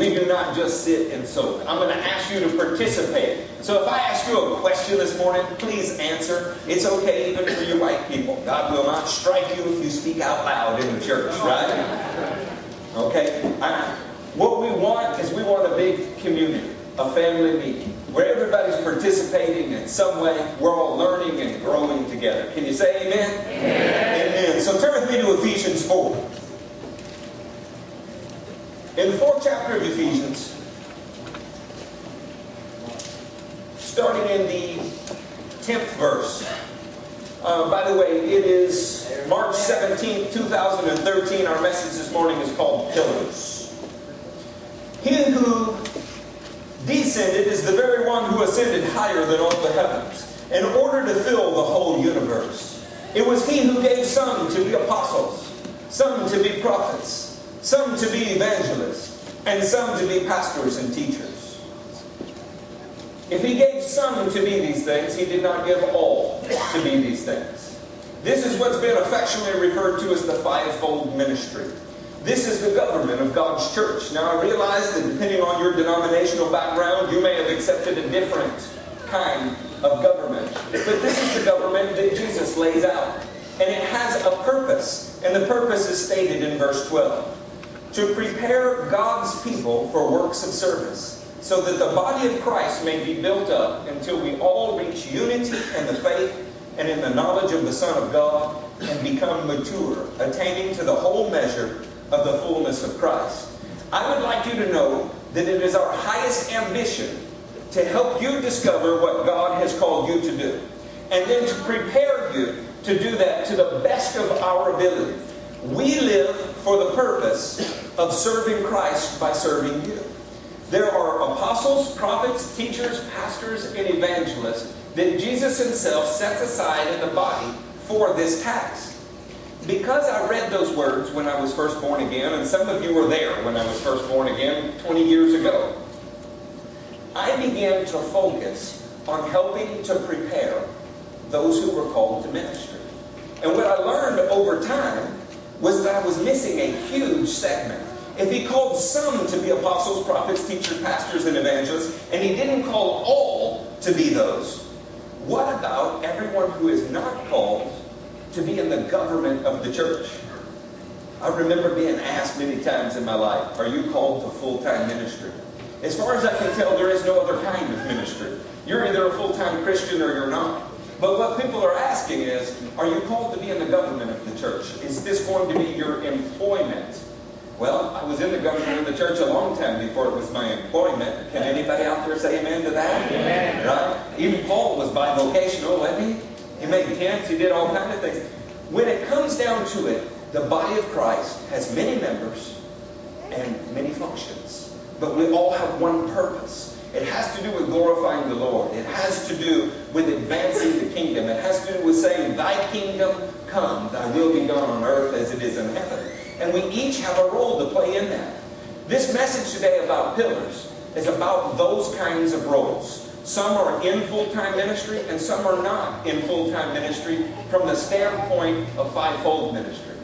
We do not just sit and soak. I'm going to ask you to participate. So if I ask you a question this morning, please answer. It's okay even for you white people. God will not strike you if you speak out loud in the church, right? Okay? What we want is we want a big community, a family meeting, where everybody's participating in some way. We're all learning and growing together. Can you say amen? Amen. Amen. So turn with me to Ephesians 4. In the 4th chapter of Ephesians, starting in the 10th verse. By the way, it is March 17, 2013. Our message this morning is called Pillars. He who descended is the very one who ascended higher than all the heavens, in order to fill the whole universe. It was He who gave some to be apostles, some to be prophets, some to be evangelists, and some to be pastors and teachers. If He gave some to be these things, He did not give all to be these things. This is what's been affectionately referred to as the fivefold ministry. This is the government of God's church. Now, I realize that depending on your denominational background, you may have accepted a different kind of government. But this is the government that Jesus lays out. And it has a purpose. And the purpose is stated in verse 12. To prepare God's people for works of service, so that the body of Christ may be built up until we all reach unity in the faith and in the knowledge of the Son of God and become mature, attaining to the whole measure of the fullness of Christ. I would like you to know that it is our highest ambition to help you discover what God has called you to do, and then to prepare you to do that to the best of our ability. We live for the purpose of serving Christ by serving you. There are apostles, prophets, teachers, pastors, and evangelists that Jesus Himself sets aside in the body for this task. Because I read those words when I was first born again, and some of you were there when I was first born again 20 years ago, I began to focus on helping to prepare those who were called to ministry. And what I learned over time was that I was missing a huge segment. If He called some to be apostles, prophets, teachers, pastors, and evangelists, and He didn't call all to be those, what about everyone who is not called to be in the government of the church? I remember being asked many times in my life, are you called to full-time ministry? As far as I can tell, there is no other kind of ministry. You're either a full-time Christian or you're not. But what people are asking is, are you called to be in the government of the church? Is this going to be your employment? Well, I was in the government of the church a long time before it was my employment. Can anybody out there say amen to that? Amen. Right? Even Paul was bivocational, wasn't he? He made tents, he did all kinds of things. When it comes down to it, the body of Christ has many members and many functions. But we all have one purpose. It has to do with glorifying the Lord. It has to do with advancing the kingdom. It has to do with saying, Thy kingdom come, Thy will be done on earth as it is in heaven. And we each have a role to play in that. This message today about pillars is about those kinds of roles. Some are in full-time ministry and some are not in full-time ministry from the standpoint of fivefold ministry.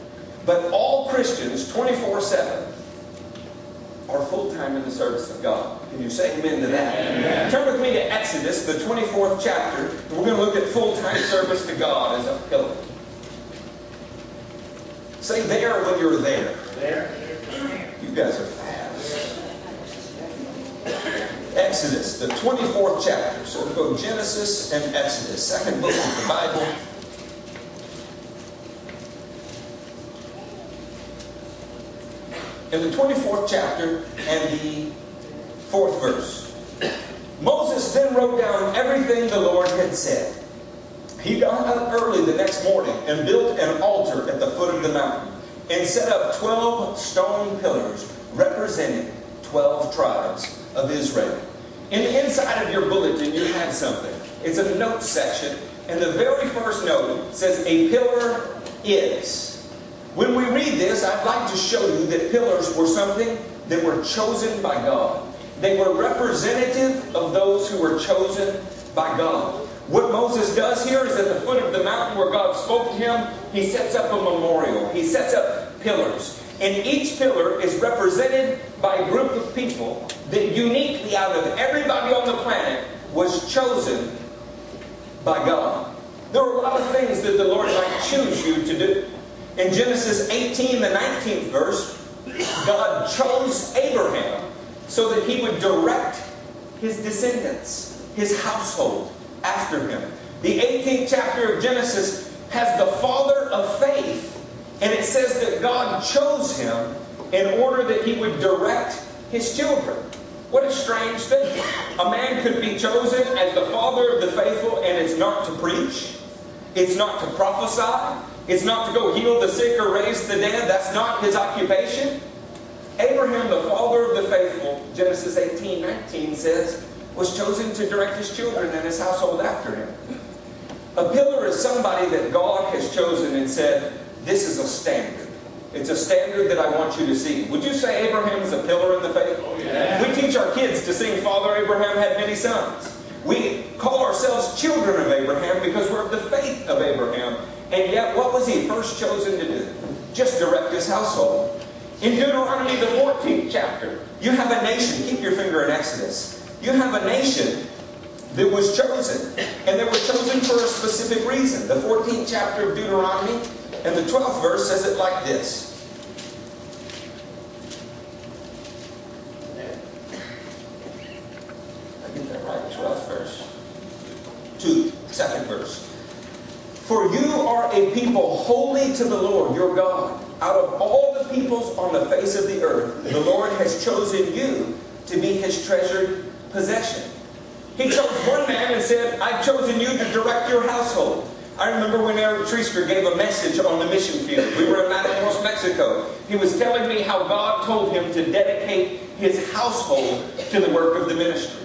But all Christians, 24/7, are full-time in the service of God. Can you say amen to that? Amen. Turn with me to Exodus, the 24th chapter. We're going to look at full-time service to God as a pillar. Say there when you're there. There. You guys are fast. Exodus, the 24th chapter. So we'll go Genesis and Exodus, second book of the Bible. In the 24th chapter and the 4th verse. Moses then wrote down everything the Lord had said. He got up early the next morning and built an altar at the foot of the mountain and set up 12 stone pillars representing 12 tribes of Israel. In the inside of your bulletin, you had something. It's a note section, and the very first note says, a pillar is. When we read this, I'd like to show you that pillars were something that were chosen by God. They were representative of those who were chosen by God. What Moses does here is at the foot of the mountain where God spoke to him, he sets up a memorial. He sets up pillars. And each pillar is represented by a group of people that uniquely, out of everybody on the planet, was chosen by God. There were a lot of things that the Lord might choose you to do. In Genesis 18, the 19th verse, God chose Abraham so that he would direct his descendants, his household, after him. The 18th chapter of Genesis has the father of faith. And it says that God chose him in order that he would direct his children. What a strange thing. A man could be chosen as the father of the faithful, and it's not to preach. It's not to prophesy. It's not to go heal the sick or raise the dead. That's not his occupation. Abraham, the father of the faithful, Genesis 18:19 says, was chosen to direct his children and his household after him. A pillar is somebody that God has chosen and said, this is a standard. It's a standard that I want you to see. Would you say Abraham is a pillar in the faith? Oh, yeah. We teach our kids to sing, Father Abraham had many sons. We call ourselves children of Abraham because we're of the faith of Abraham. And yet, what was he first chosen to do? Just direct his household. In Deuteronomy, the 14th chapter, you have a nation. Keep your finger in Exodus. You have a nation that was chosen. And they were chosen for a specific reason. The 14th chapter of Deuteronomy, and the 12th verse says it like this. I get that right, 12th verse. 2nd verse. For you are a people holy to the Lord your God. Out of all the peoples on the face of the earth, the Lord has chosen you to be his treasured possession. He chose one man and said, I've chosen you to direct your household. I remember when Eric Triesker gave a message on the mission field. We were in Matamoros, Mexico. He was telling me how God told him to dedicate his household to the work of the ministry.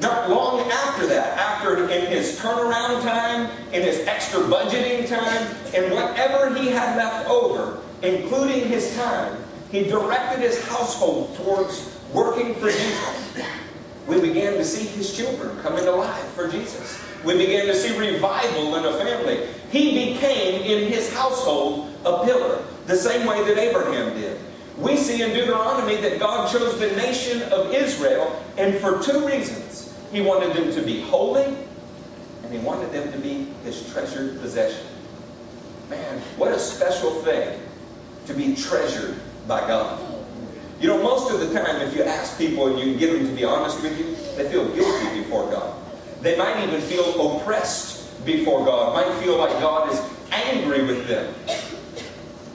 Not long after that, after in his turnaround time, in his extra budgeting time, and whatever he had left over, including his time, he directed his household towards working for Jesus. We began to see his children coming alive for Jesus. We began to see revival in a family. He became, in his household, a pillar, the same way that Abraham did. We see in Deuteronomy that God chose the nation of Israel, and for two reasons. He wanted them to be holy, and he wanted them to be his treasured possession. Man, what a special thing to be treasured by God. You know, most of the time, if you ask people and you get them to be honest with you, they feel guilty before God. They might even feel oppressed before God. Might feel like God is angry with them.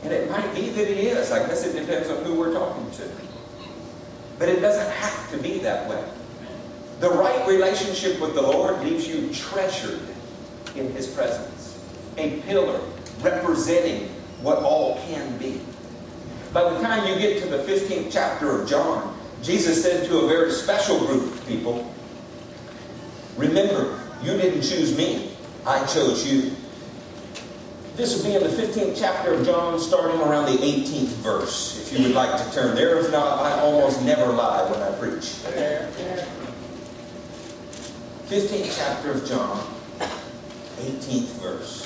And it might be that he is. I guess it depends on who we're talking to. But it doesn't have to be that way. The right relationship with the Lord leaves you treasured in his presence. A pillar representing what all can be. By the time you get to the 15th chapter of John, Jesus said to a very special group of people, remember, you didn't choose me. I chose you. This will be in the 15th chapter of John, starting around the 18th verse, if you would like to turn there. If not, I almost never lie when I preach. 15th chapter of John, 18th verse.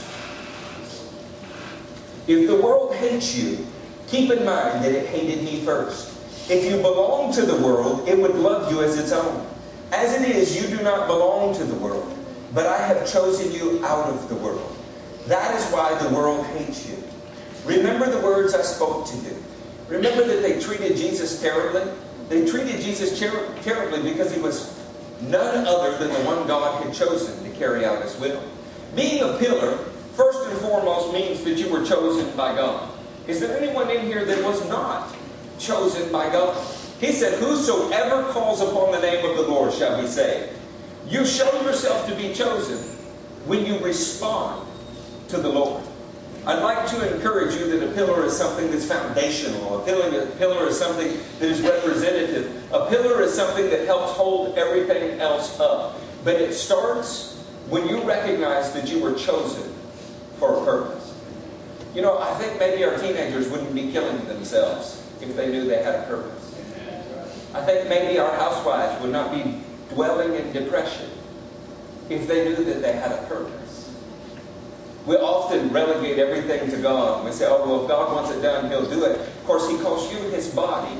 If the world hates you, keep in mind that it hated me first. If you belong to the world, it would love you as its own. As it is, you do not belong to the world, but I have chosen you out of the world. That is why the world hates you. Remember the words I spoke to you. Remember that they treated Jesus terribly? They treated Jesus terribly because he was none other than the one God had chosen to carry out his will. Being a pillar, first and foremost, means that you were chosen by God. Is there anyone in here that was not chosen by God? He said, whosoever calls upon the name of the Lord shall be saved. You show yourself to be chosen when you respond to the Lord. I'd like to encourage you that a pillar is something that's foundational. A pillar is something that is representative. A pillar is something that helps hold everything else up. But it starts when you recognize that you were chosen for a purpose. You know, I think maybe our teenagers wouldn't be killing themselves if they knew they had a purpose. I think maybe our housewives would not be dwelling in depression if they knew that they had a purpose. We often relegate everything to God. We say, oh, well, if God wants it done, he'll do it. Of course, he calls you his body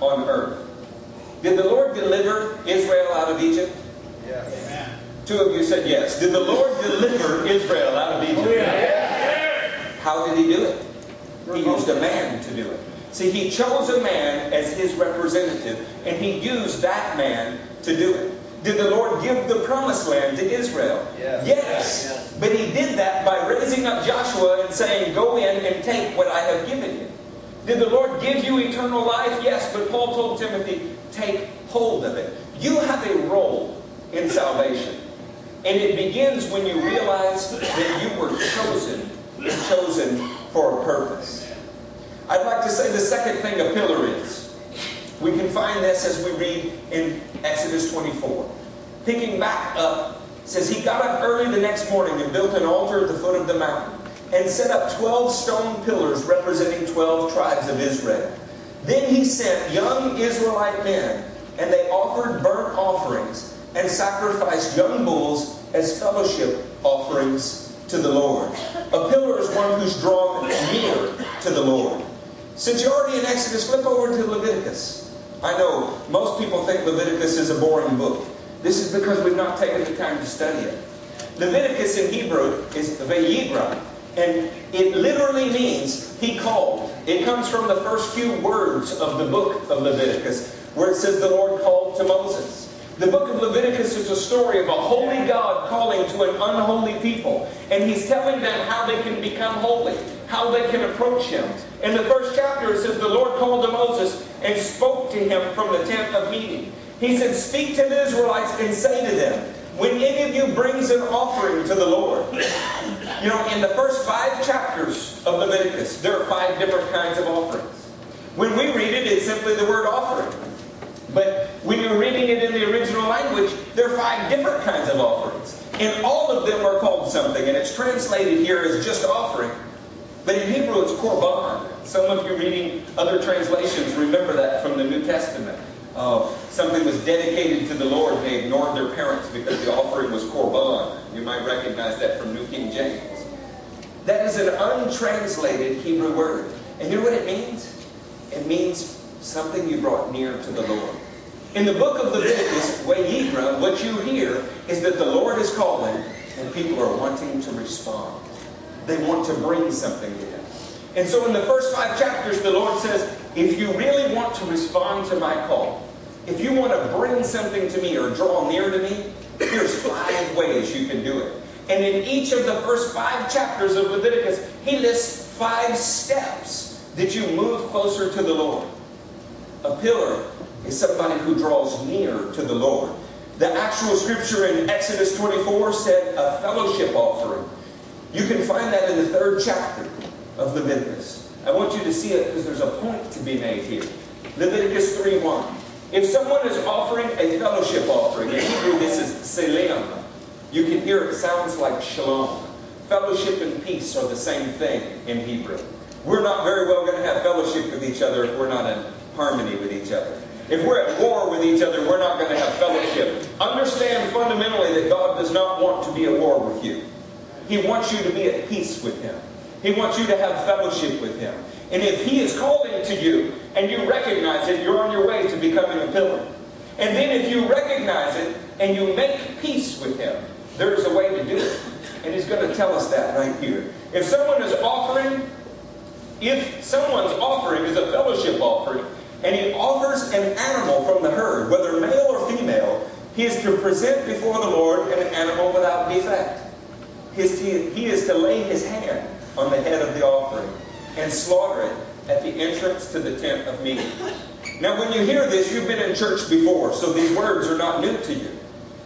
on earth. Did the Lord deliver Israel out of Egypt? Yes. Amen. Two of you said yes. Did the Lord deliver Israel out of Egypt? Oh, yeah. How did he do it? He used a man to do it. See, he chose a man as his representative, and he used that man to do it. Did the Lord give the promised land to Israel? Yes. Yes. But he did that by raising up Joshua and saying, go in and take what I have given you. Did the Lord give you eternal life? Yes. But Paul told Timothy, take hold of it. You have a role in salvation. And it begins when you realize that you were chosen for a purpose. I'd like to say the second thing a pillar is. We can find this as we read in Exodus 24. Picking back up, it says, he got up early the next morning and built an altar at the foot of the mountain and set up 12 stone pillars representing 12 tribes of Israel. Then he sent young Israelite men, and they offered burnt offerings and sacrificed young bulls as fellowship offerings to the Lord. A pillar is one who's drawn near to the Lord. Since you're already in Exodus, flip over to Leviticus. I know most people think Leviticus is a boring book. This is because we've not taken the time to study it. Leviticus in Hebrew is Vayigra, and it literally means he called. It comes from the first few words of the book of Leviticus, where it says the Lord called to Moses. The book of Leviticus is a story of a holy God calling to an unholy people. And he's telling them how they can become holy, how they can approach him. In the first chapter, it says, the Lord called to Moses and spoke to him from the tent of meeting. He said, speak to the Israelites and say to them, when any of you brings an offering to the Lord. You know, in the first 5 chapters of Leviticus, there are 5 different kinds of offerings. When we read it, it's simply the word offering. But when you're reading it in the original language, there are 5 different kinds of offerings. And all of them are called something, and it's translated here as just offering. But in Hebrew, it's korban. Some of you reading other translations remember that from the New Testament. Something was dedicated to the Lord. They ignored their parents because the offering was korban. You might recognize that from New King James. That is an untranslated Hebrew word. And you know what it means? It means something you brought near to the Lord. In the book of Leviticus, Vayigra, what you hear is that the Lord is calling and people are wanting to respond. They want to bring something to him. And so in the first 5 chapters, the Lord says, if you really want to respond to my call, if you want to bring something to me or draw near to me, here's 5 ways you can do it. And in each of the first 5 chapters of Leviticus, he lists 5 steps that you move closer to the Lord. A pillar is somebody who draws near to the Lord. The actual scripture in Exodus 24 said a fellowship offering. You can find that in the 3rd chapter of Leviticus. I want you to see it because there's a point to be made here. Leviticus 3:1. If someone is offering a fellowship offering, in Hebrew this is selam. You can hear it sounds like shalom. Fellowship and peace are the same thing in Hebrew. We're not very well going to have fellowship with each other if we're not in harmony with each other. If we're at war with each other, we're not going to have fellowship. Understand fundamentally that God does not want to be at war with you. He wants you to be at peace with him. He wants you to have fellowship with him. And if he is calling to you and you recognize it, you're on your way to becoming a pillar. And then if you recognize it and you make peace with him, there is a way to do it. And he's going to tell us that right here. If someone's offering is a fellowship offering, and he offers an animal from the herd, whether male or female, he is to present before the Lord an animal without defect. He is to lay his hand on the head of the offering and slaughter it at the entrance to the tent of meeting. Now, when you hear this, you've been in church before, so these words are not new to you.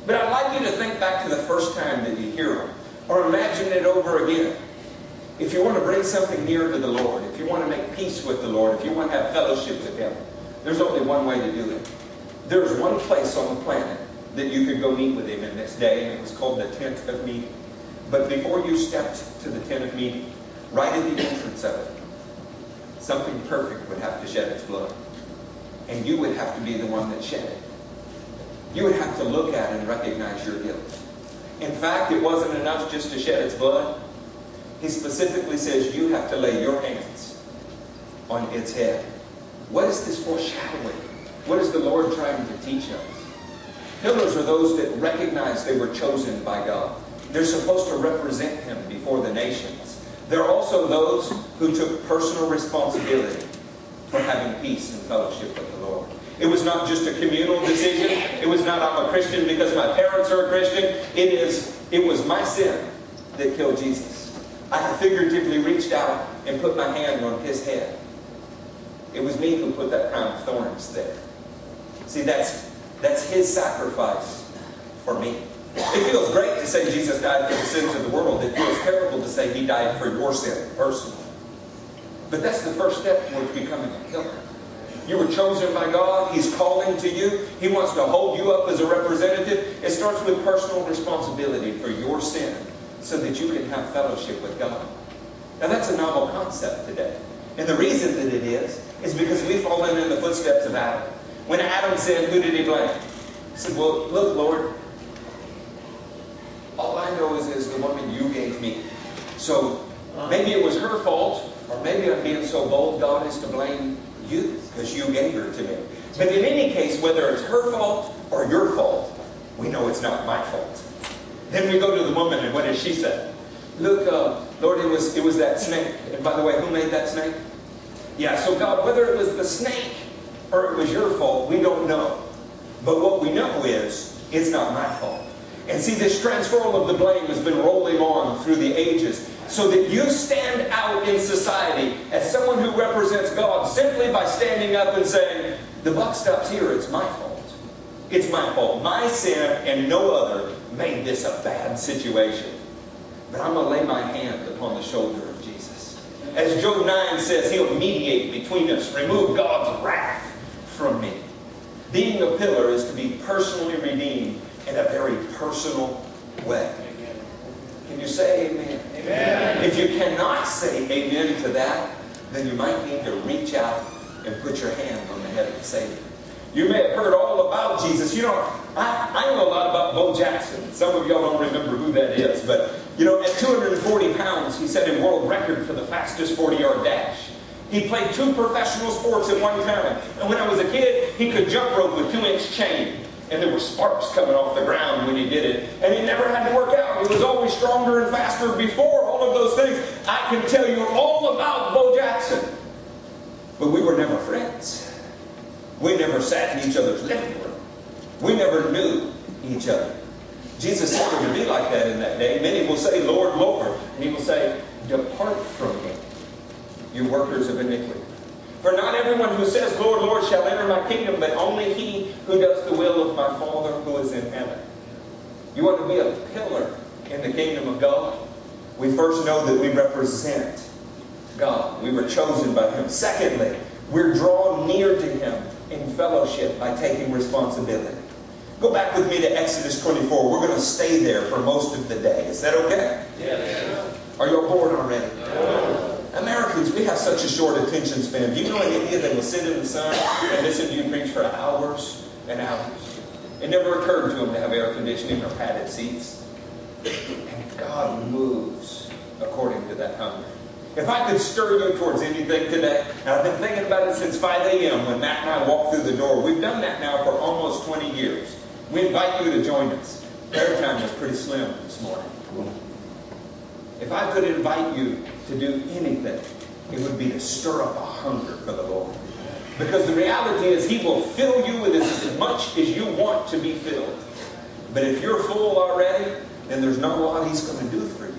But I'd like you to think back to the first time that you hear them, or imagine it over again. If you want to bring something near to the Lord, if you want to make peace with the Lord, if you want to have fellowship with him, there's only one way to do it. There's one place on the planet that you could go meet with him in this day, and it was called the tent of meeting. But before you stepped to the tent of meeting, right at the entrance of it, something perfect would have to shed its blood. And you would have to be the one that shed it. You would have to look at it and recognize your guilt. In fact, it wasn't enough just to shed its blood. He specifically says you have to lay your hands on its head. What is this foreshadowing? What is the Lord trying to teach us? Pillars are those that recognize they were chosen by God. They're supposed to represent Him before the nations. They're also those who took personal responsibility for having peace and fellowship with the Lord. It was not just a communal decision. It was not, I'm a Christian because my parents are a Christian. It was my sin that killed Jesus. I figuratively reached out and put my hand on His head. It was me who put that crown of thorns there. See, that's His sacrifice for me. It feels great to say Jesus died for the sins of the world. It feels terrible to say He died for your sin personally. But that's the first step towards becoming a pillar. You were chosen by God. He's calling to you. He wants to hold you up as a representative. It starts with personal responsibility for your sin so that you can have fellowship with God. Now that's a novel concept today. And the reason that it is because we've fallen in the footsteps of Adam. When Adam sinned, who did he blame? He said, well, look, Lord, all I know is the woman you gave me. So maybe it was her fault, or maybe I'm being so bold, God is to blame you because you gave her to me. But in any case, whether it's her fault or your fault, we know it's not my fault. Then we go to the woman, and what does she say? Look, Lord, it was that snake. And by the way, who made that snake? Yeah, so God, whether it was the snake or it was your fault, we don't know. But what we know is, it's not my fault. And see, this transferal of the blame has been rolling on through the ages so that you stand out in society as someone who represents God simply by standing up and saying, the buck stops here, it's my fault. It's my fault. My sin and no other made this a bad situation. But I'm going to lay my hand upon the shoulder of Jesus. As Job 9 says, He'll mediate between us, remove God's wrath from me. Being a pillar is to be personally redeemed in a very personal way. Amen. Can you say amen? Amen? If you cannot say amen to that, then you might need to reach out and put your hand on the head of the Savior. You may have heard all about Jesus. You know, I know a lot about Bo Jackson. Some of y'all don't remember who that is. But, you know, at 240 pounds, he set a world record for the fastest 40-yard dash. He played two professional sports at one time. And when I was a kid, he could jump rope with 2-inch chain. And there were sparks coming off the ground when he did it. And he never had to work out. He was always stronger and faster before all of those things. I can tell you all about Bo Jackson. But we were never friends. We never sat in each other's living room. We never knew each other. Jesus wanted to be like that in that day. Many will say, Lord, Lord. And He will say, depart from me, you workers of iniquity. For not everyone who says, Lord, Lord, shall enter my kingdom, but only he who does the will of my Father who is in heaven. You want to be a pillar in the kingdom of God? We first know that we represent God. We were chosen by Him. Secondly, we're drawn near to Him in fellowship by taking responsibility. Go back with me to Exodus 24. We're going to stay there for most of the day. Is that okay? Yes. Are you bored already? No. Americans, we have such a short attention span. Do you know in India they will sit in the sun and listen to you preach for hours and hours? It never occurred to them to have air conditioning or padded seats. And God moves according to that hunger. If I could stir you towards anything today, and I've been thinking about it since 5 a.m. when Matt and I walked through the door. We've done that now for almost 20 years. We invite you to join us. Prayer time was pretty slim this morning. If I could invite you to do anything, it would be to stir up a hunger for the Lord. Because the reality is He will fill you with as much as you want to be filled. But if you're full already, then there's not a lot He's going to do for you.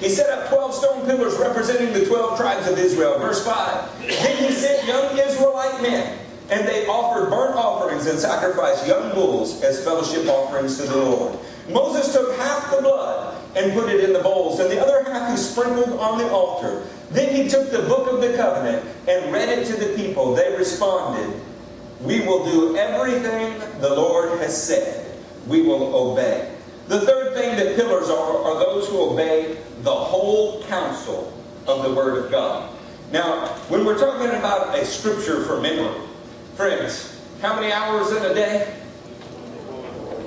He set up 12 stone pillars representing the 12 tribes of Israel. Verse 5. Then He sent young Israelite men, and they offered burnt offerings and sacrificed young bulls as fellowship offerings to the Lord. Moses took half the blood and put it in the bowls, and the other half he sprinkled on the altar. Then he took the book of the covenant and read it to the people. They responded, we will do everything the Lord has said. We will obey. The third thing that pillars are those who obey the whole counsel of the Word of God. Now, when we're talking about a scripture for memory, friends, how many hours in a day?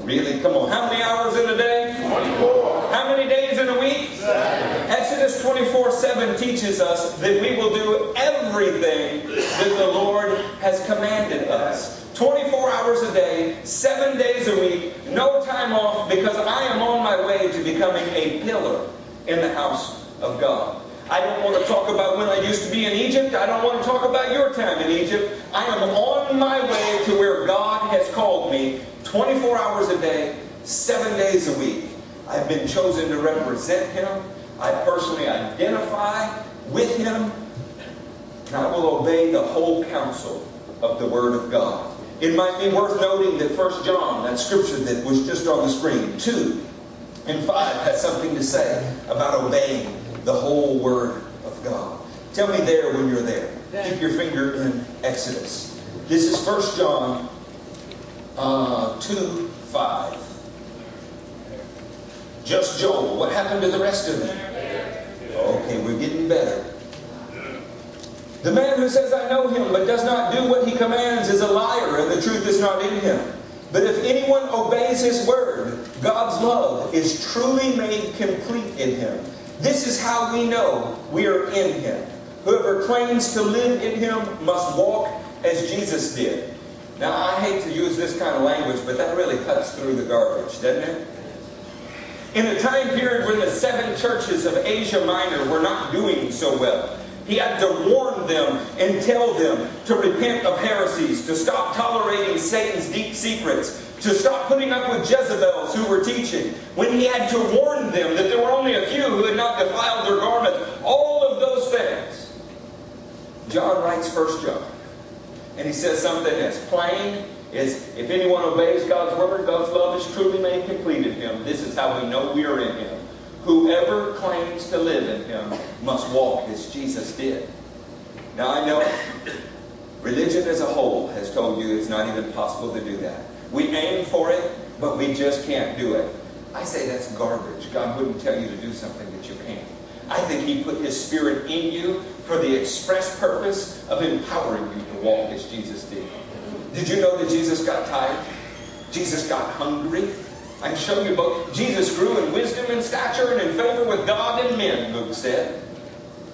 Really? Come on. How many hours in a day? 24. How many days in a week? 7. Exodus 24:7 teaches us that we will do everything that the Lord has commanded us. 24 hours a day, 7 days a week, no time off, because I am on my way to becoming a pillar in the house of God. I don't want to talk about when I used to be in Egypt. I don't want to talk about your time in Egypt. I am on my way to where God has called me 24 hours a day, 7 days a week. I've been chosen to represent Him. I personally identify with Him. And I will obey the whole counsel of the Word of God. It might be worth noting that 1 John, that scripture that was just on the screen, 2 and 5, has something to say about obeying the whole Word of God. Tell me there when you're there. Keep your finger in Exodus. This is 1 John 2:5. Just Joel. What happened to the rest of them? Okay, we're getting better. The man who says, I know Him, but does not do what He commands is a liar, and the truth is not in him. But if anyone obeys His word, God's love is truly made complete in him. This is how we know we are in Him. Whoever claims to live in Him must walk as Jesus did. Now, I hate to use this kind of language, but that really cuts through the garbage, doesn't it? In a time period when the 7 churches of Asia Minor were not doing so well, He had to warn them and tell them to repent of heresies, to stop tolerating Satan's deep secrets, to stop putting up with Jezebels who were teaching. When He had to warn them that there were only a few who had not defiled their garments, all of those things. John writes 1 John, and he says something that's plain. Is if anyone obeys God's word, God's love is truly made complete in him. This is how we know we are in Him. Whoever claims to live in Him must walk as Jesus did. Now I know religion as a whole has told you it's not even possible to do that. We aim for it, but we just can't do it. I say that's garbage. God wouldn't tell you to do something that you can't. I think He put His Spirit in you for the express purpose of empowering you to walk as Jesus did. Did you know that Jesus got tired? Jesus got hungry? I can show you both. Jesus grew in wisdom and stature and in favor with God and men, Luke said.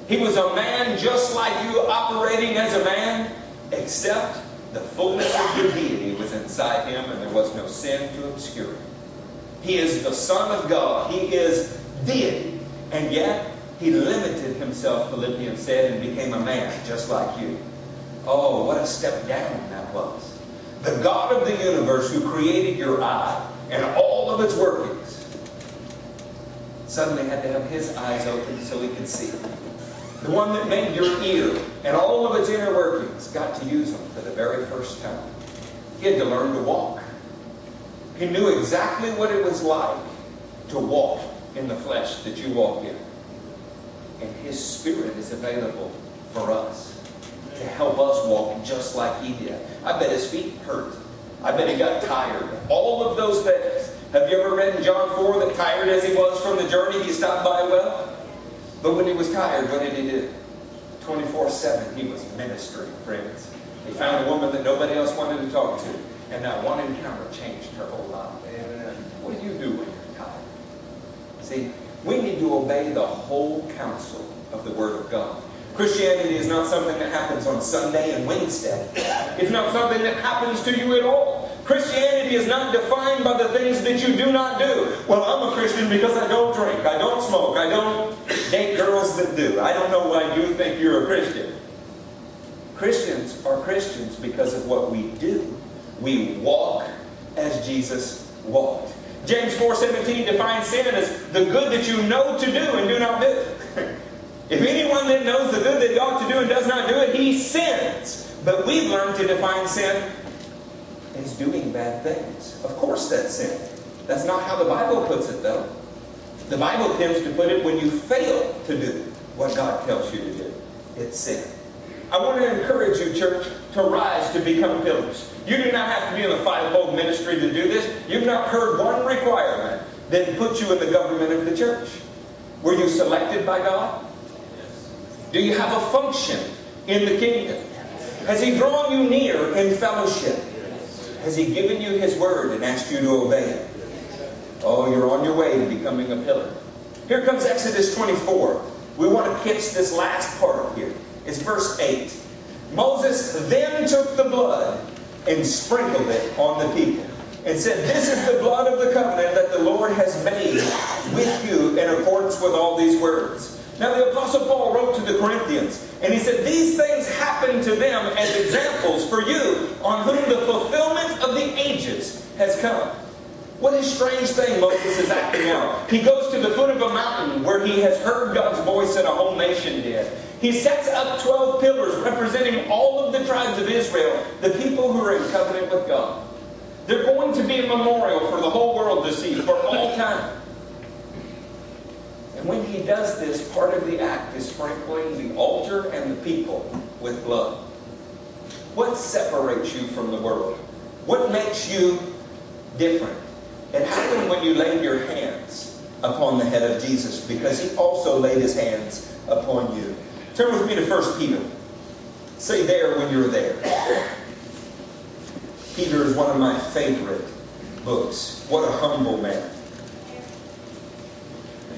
He was a man just like you, operating as a man, except the fullness of the deity was inside Him and there was no sin to obscure Him. He is the Son of God. He is deity. And yet, He limited Himself, Philippians said, and became a man just like you. Oh, what a step down that was. The God of the universe who created your eye and all of its workings suddenly had to have His eyes open so He could see. The one that made your ear and all of its inner workings got to use them for the very first time. He had to learn to walk. He knew exactly what it was like to walk in the flesh that you walk in. And His Spirit is available for us to help us walk just like He did. I bet His feet hurt. I bet He got tired. All of those things. Have you ever read in John 4 that tired as He was from the journey, He stopped by a well? But when He was tired, what did He do? 24/7, He was ministering, friends. He found a woman that nobody else wanted to talk to. And that one encounter changed her whole life. Amen. What do you do when you're tired? See, we need to obey the whole counsel of the Word of God. Christianity is not something that happens on Sunday and Wednesday. It's not something that happens to you at all. Christianity is not defined by the things that you do not do. Well, I'm a Christian because I don't drink, I don't smoke, I don't date girls that do. I don't know why you think you're a Christian. Christians are Christians because of what we do. We walk as Jesus walked. James 4:17 defines sin as the good that you know to do and do not do. If anyone that knows the good that he ought to do and does not do it, he sins. But we've learned to define sin as doing bad things. Of course that's sin. That's not how the Bible puts it, though. The Bible tends to put it when you fail to do what God tells you to do. It's sin. I want to encourage you, church, to rise to become pillars. You do not have to be in the fivefold ministry to do this. You've not heard one requirement that puts you in the government of the church. Were you selected by God? Do you have a function in the kingdom? Has He drawn you near in fellowship? Has He given you His word and asked you to obey it? Oh, you're on your way to becoming a pillar. Here comes Exodus 24. We want to catch this last part here. It's verse 8. Moses then took the blood and sprinkled it on the people and said, "This is the blood of the covenant that the Lord has made with you in accordance with all these words." Now the Apostle Paul wrote to the Corinthians, and he said, "These things happened to them as examples for you, on whom the fulfillment of the ages has come." What a strange thing Moses is acting out. He goes to the foot of a mountain where he has heard God's voice and a whole nation did. He sets up 12 pillars representing all of the tribes of Israel, the people who are in covenant with God. They're going to be a memorial for the whole world to see for all time. And when he does this, part of the act is sprinkling the altar and the people with blood. What separates you from the world? What makes you different? It happened when you laid your hands upon the head of Jesus, because he also laid his hands upon you. Turn with me to 1 Peter. Say there when you're there. Peter is one of my favorite books. What a humble man.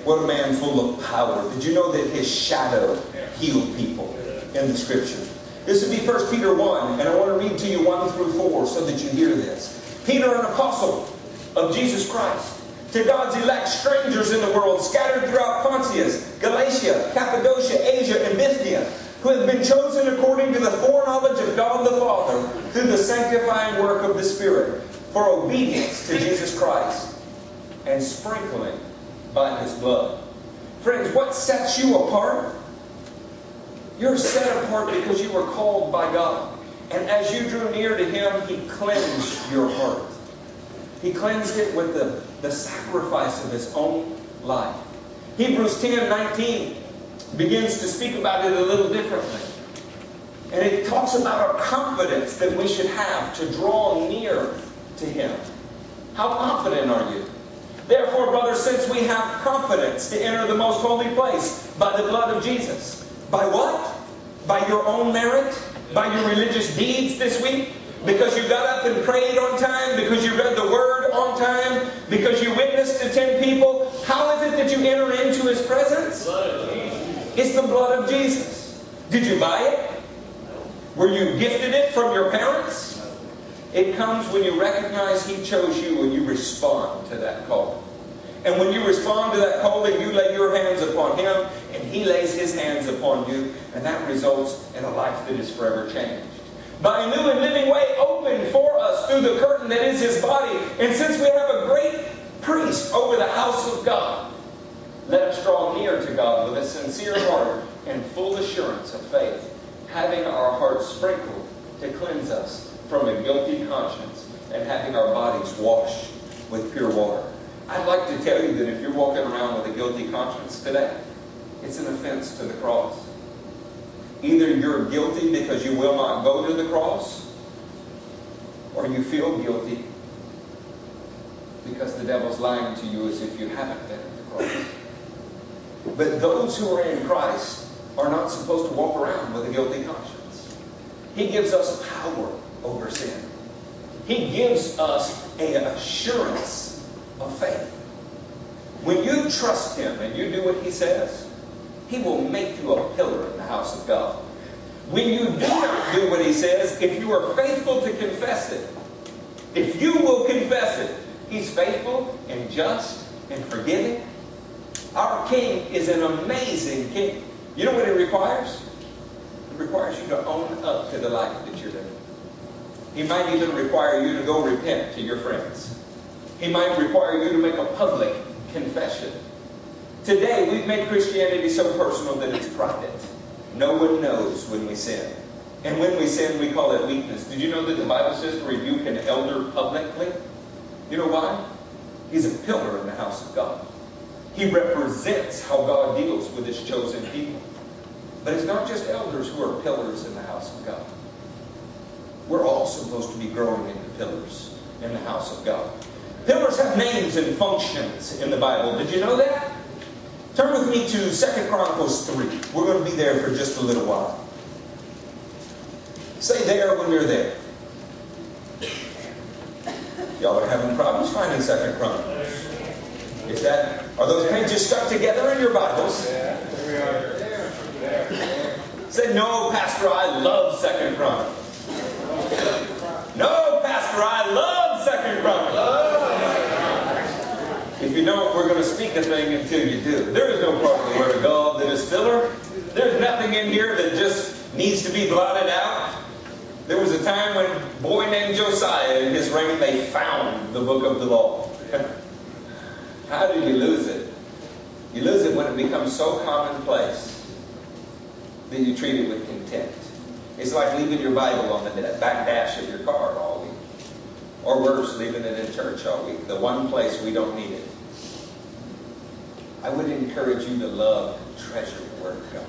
What a man full of power. Did you know that his shadow healed people in the Scripture? This would be 1 Peter 1, and I want to read to you 1 through 4 so that you hear this. Peter, an apostle of Jesus Christ, to God's elect strangers in the world, scattered throughout Pontus, Galatia, Cappadocia, Asia, and Bithynia, who have been chosen according to the foreknowledge of God the Father through the sanctifying work of the Spirit, for obedience to Jesus Christ and sprinkling by His blood. Friends, what sets you apart? You're set apart because you were called by God. And as you drew near to Him, He cleansed your heart. He cleansed it with the sacrifice of His own life. Hebrews 10:19 begins to speak about it a little differently. And it talks about our confidence that we should have to draw near to Him. How confident are you? "Therefore, brothers, since we have confidence to enter the most holy place by the blood of Jesus." By what? By your own merit? By your religious deeds this week? Because you got up and prayed on time? Because you read the Word on time? Because you witnessed to 10 people? How is it that you enter into His presence? It's the blood of Jesus. Did you buy it? Were you gifted it from your parents? It comes when you recognize He chose you and you respond to that call. And when you respond to that call, then you lay your hands upon Him and He lays His hands upon you. And that results in a life that is forever changed. By a new and living way opened for us through the curtain that is His body. And since we have a great priest over the house of God, let us draw near to God with a sincere heart and full assurance of faith, having our hearts sprinkled to cleanse us from a guilty conscience and having our bodies washed with pure water. I'd like to tell you that if you're walking around with a guilty conscience today, it's an offense to the cross. Either you're guilty because you will not go to the cross, or you feel guilty because the devil's lying to you as if you haven't been at the cross. But those who are in Christ are not supposed to walk around with a guilty conscience. He gives us power over sin. He gives us an assurance of faith. When you trust Him and you do what He says, He will make you a pillar in the house of God. When you do not do what He says, if you are faithful to confess it, if you will confess it, He's faithful and just and forgiving. Our King is an amazing King. You know what it requires? It requires you to own up to the life that you're living. He might even require you to go repent to your friends. He might require you to make a public confession. Today, we've made Christianity so personal that it's private. No one knows when we sin. And when we sin, we call it weakness. Did you know that the Bible says to rebuke an elder publicly? You know why? He's a pillar in the house of God. He represents how God deals with His chosen people. But it's not just elders who are pillars in the house of God. We're all supposed to be growing into pillars in the house of God. Pillars have names and functions in the Bible. Did you know that? Turn with me to 2 Chronicles 3. We're going to be there for just a little while. Say there when you're there. Y'all are having problems finding 2 Chronicles. Is that, are those pages stuck together in your Bibles? Yeah, there we are. There. Say, no, Pastor, I love 2 Chronicles. No, Pastor, I love 2 Chronicles. If you don't, we're going to speak a thing until you do. There is no part of the Word of God that is filler. There's nothing in here that just needs to be blotted out. There was a time when a boy named Josiah, in his reign, they found the book of the law. How do you lose it? You lose it when it becomes so commonplace that you treat it with contempt. It's like leaving your Bible on the back dash of your car all week. Or worse, leaving it in church all week. The one place we don't need it. I would encourage you to love and treasure the Word of God.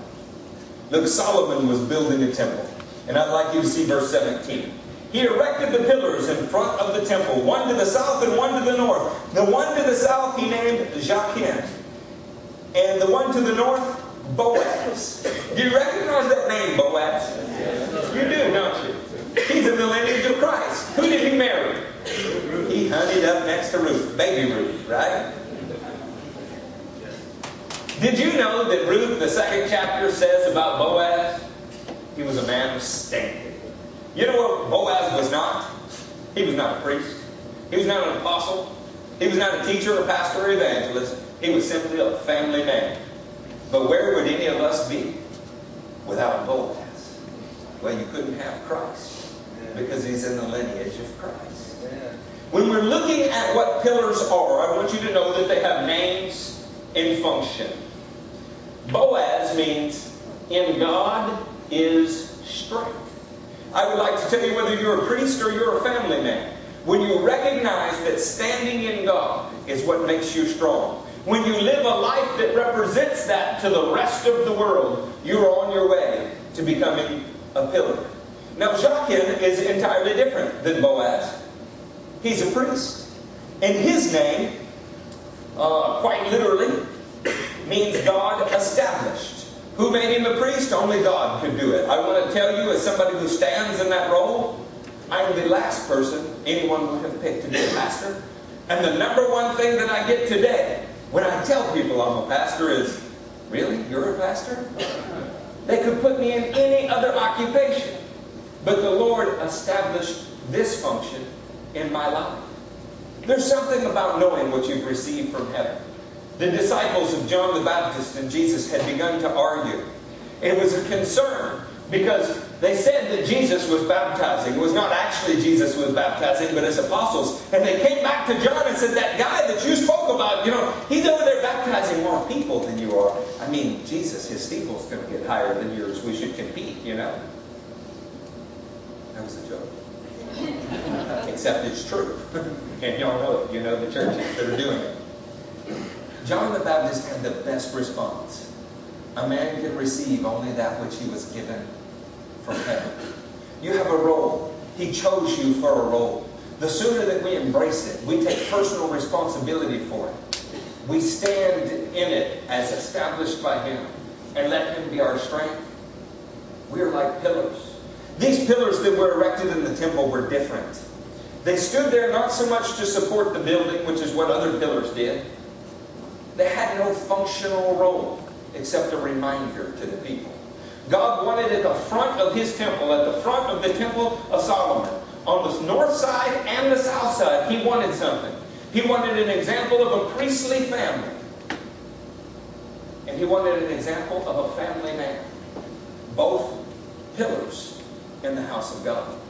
Look, Solomon was building a temple. And I'd like you to see verse 17. He erected the pillars in front of the temple, one to the south and one to the north. The one to the south he named Jachin, and the one to the north, Boaz. Do you recognize that name, Boaz? You do, don't you? He's in the lineage of Christ. Who did he marry? He hunted up next to Ruth, baby Ruth, right? Did you know that Ruth, the second chapter, says about Boaz? He was a man of standing. You know what Boaz was not? He was not a priest. He was not an apostle. He was not a teacher, a pastor, or evangelist. He was simply a family man. But where would any of us be without Boaz? Well, you couldn't have Christ because he's in the lineage of Christ. When we're looking at what pillars are, I want you to know that they have names and function. Boaz means in God is strength. I would like to tell you whether you're a priest or you're a family man. When you recognize that standing in God is what makes you strong. When you live a life that represents that to the rest of the world, you're on your way to becoming a pillar. Now, Jachin is entirely different than Boaz. He's a priest. And his name, quite literally, means God established. Who made him a priest? Only God could do it. I want to tell you, as somebody who stands in that role, I'm the last person anyone would have picked to be a pastor. And the number one thing that I get today, when I tell people I'm a pastor, is, really? You're a pastor? They could put me in any other occupation. But the Lord established this function in my life. There's something about knowing what you've received from heaven. The disciples of John the Baptist and Jesus had begun to argue. It was a concern because they said that Jesus was baptizing. It was not actually Jesus who was baptizing, but his apostles. And they came back to John and said, that guy that you spoke about, you know, he's over there baptizing more people than you are. I mean, Jesus, his steeple's going to get higher than yours. We should compete, you know. That was a joke. Except it's true. And y'all know it. You know the churches that are doing it. John the Baptist had the best response. A man can receive only that which he was given from heaven. You have a role. He chose you for a role. The sooner that we embrace it, we take personal responsibility for it. We stand in it as established by him and let him be our strength. We are like pillars. These pillars that were erected in the temple were different. They stood there not so much to support the building, which is what other pillars did. They had no functional role except a reminder to the people. God wanted at the front of his temple, at the front of the temple of Solomon, on the north side and the south side, he wanted something. He wanted an example of a priestly family. And he wanted an example of a family man. Both pillars in the house of God.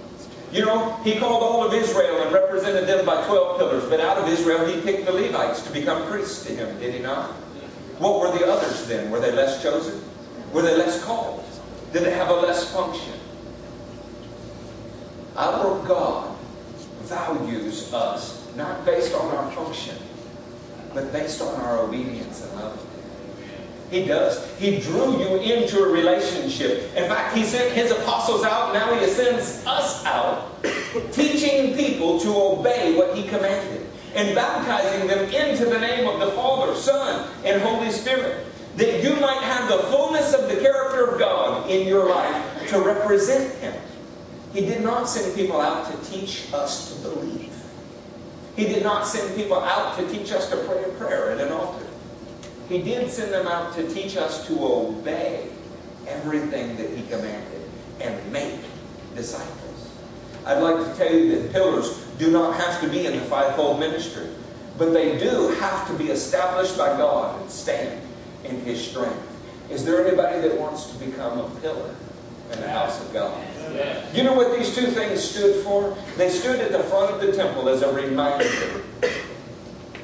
You know, he called all of Israel and represented them by 12 pillars. But out of Israel, he picked the Levites to become priests to him, did he not? What were the others then? Were they less chosen? Were they less called? Did they have a less function? Our God values us not based on our function, but based on our obedience and love. He does. He drew you into a relationship. In fact, he sent his apostles out. Now he sends us out, teaching people to obey what he commanded and baptizing them into the name of the Father, Son, and Holy Spirit, that you might have the fullness of the character of God in your life to represent him. He did not send people out to teach us to believe. He did not send people out to teach us to pray a prayer at an altar. He did send them out to teach us to obey everything that He commanded and make disciples. I'd like to tell you that pillars do not have to be in the fivefold ministry, but they do have to be established by God and stand in His strength. Is there anybody that wants to become a pillar in the house of God? Yes. You know what these two things stood for? They stood at the front of the temple as a reminder.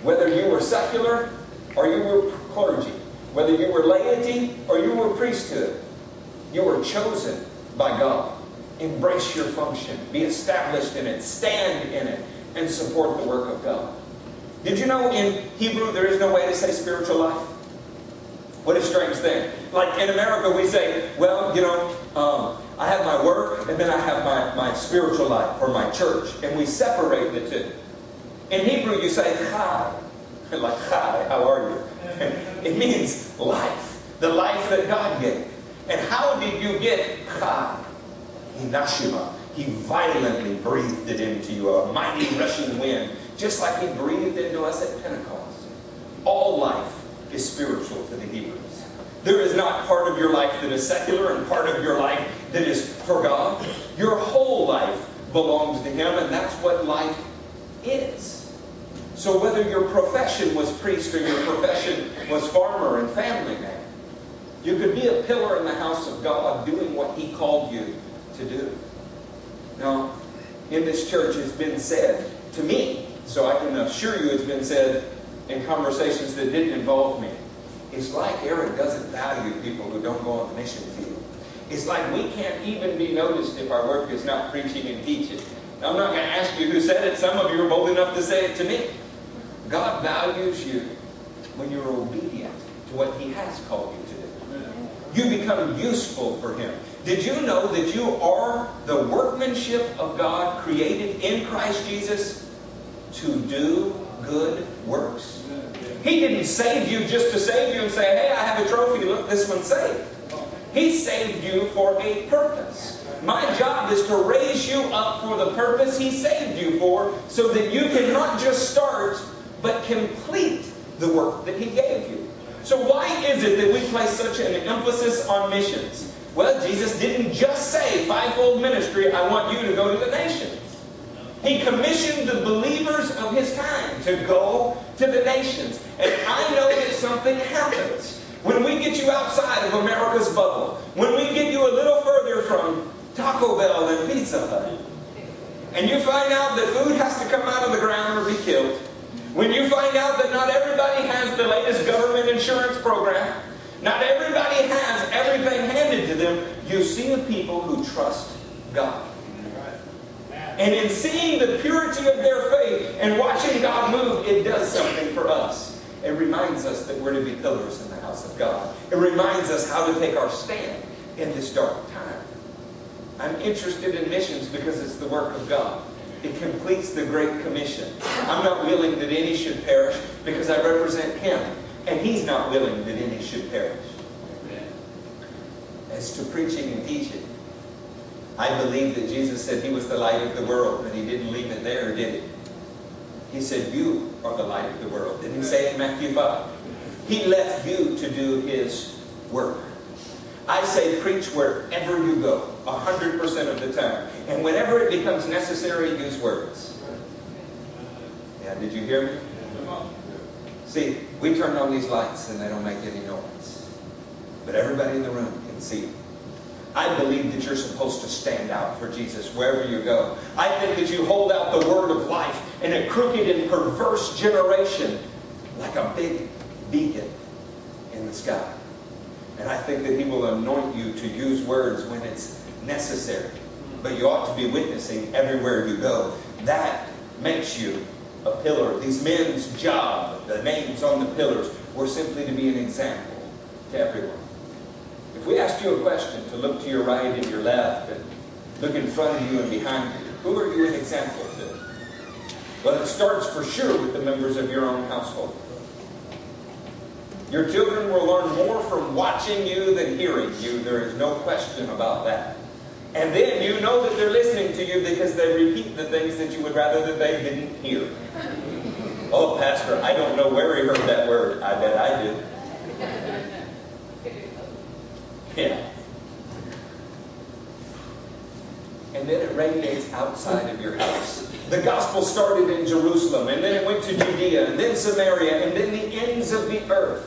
Whether you were secular or you were clergy, whether you were laity or you were priesthood, you were chosen by God. Embrace your function. Be established in it. Stand in it. And support the work of God. Did you know in Hebrew there is no way to say spiritual life? What a strange thing. Like in America we say, well, you know, I have my work and then I have my spiritual life or my church. And we separate the two. In Hebrew you say, hi. Like, hi, how are you? It means life. The life that God gave. And how did you get hi? Hinashima. He violently breathed it into you. A mighty rushing wind. Just like He breathed into us at Pentecost. All life is spiritual to the Hebrews. There is not part of your life that is secular and part of your life that is for God. Your whole life belongs to Him, and that's what life is. So whether your profession was priest or your profession was farmer and family man, you could be a pillar in the house of God doing what He called you to do. Now, in this church it's been said to me, so I can assure you it's been said in conversations that didn't involve me. It's like Eric doesn't value people who don't go on the mission field. It's like we can't even be noticed if our work is not preaching and teaching. Now, I'm not going to ask you who said it. Some of you are bold enough to say it to me. God values you when you're obedient to what He has called you to do. You become useful for Him. Did you know that you are the workmanship of God created in Christ Jesus to do good works? He didn't save you just to save you and say, hey, I have a trophy, look, this one's saved. He saved you for a purpose. My job is to raise you up for the purpose He saved you for, so that you can not just start, but complete the work that He gave you. So why is it that we place such an emphasis on missions? Well, Jesus didn't just say, fivefold ministry, I want you to go to the nations. He commissioned the believers of His time to go to the nations. And I know that something happens when we get you outside of America's bubble. When we get you a little further from Taco Bell and Pizza Hut. And you find out that food has to come out of the ground or be killed. When you find out that not everybody has the latest government insurance program. Not everybody has everything handed to them. You see the people who trust God. And in seeing the purity of their faith and watching God move, it does something for us. It reminds us that we're to be pillars in the house of God. It reminds us how to take our stand in this dark time. I'm interested in missions because it's the work of God. It completes the Great Commission. I'm not willing that any should perish because I represent Him. And He's not willing that any should perish. As to preaching and teaching, I believe that Jesus said He was the light of the world, and He didn't leave it there, did He? He said, you are the light of the world. Didn't He say in Matthew 5? He left you to do His work. I say preach wherever you go, 100% of the time. And whenever it becomes necessary, use words. Yeah, did you hear me? See, we turn on these lights and they don't make any noise. But everybody in the room can see. I believe that you're supposed to stand out for Jesus wherever you go. I think that you hold out the word of life in a crooked and perverse generation like a big beacon in the sky. And I think that He will anoint you to use words when it's necessary. But you ought to be witnessing everywhere you go. That makes you a pillar. These men's job, the names on the pillars, were simply to be an example to everyone. If we asked you a question to look to your right and your left and look in front of you and behind you, who are you an example to? Well, it starts for sure with the members of your own household. Your children will learn more from watching you than hearing you. There is no question about that. And then you know that they're listening to you because they repeat the things that you would rather that they didn't hear. Oh, Pastor, I don't know where he heard that word. I bet I did. Yeah. And then it radiates outside of your house. The gospel started in Jerusalem, and then it went to Judea, and then Samaria, and then the ends of the earth.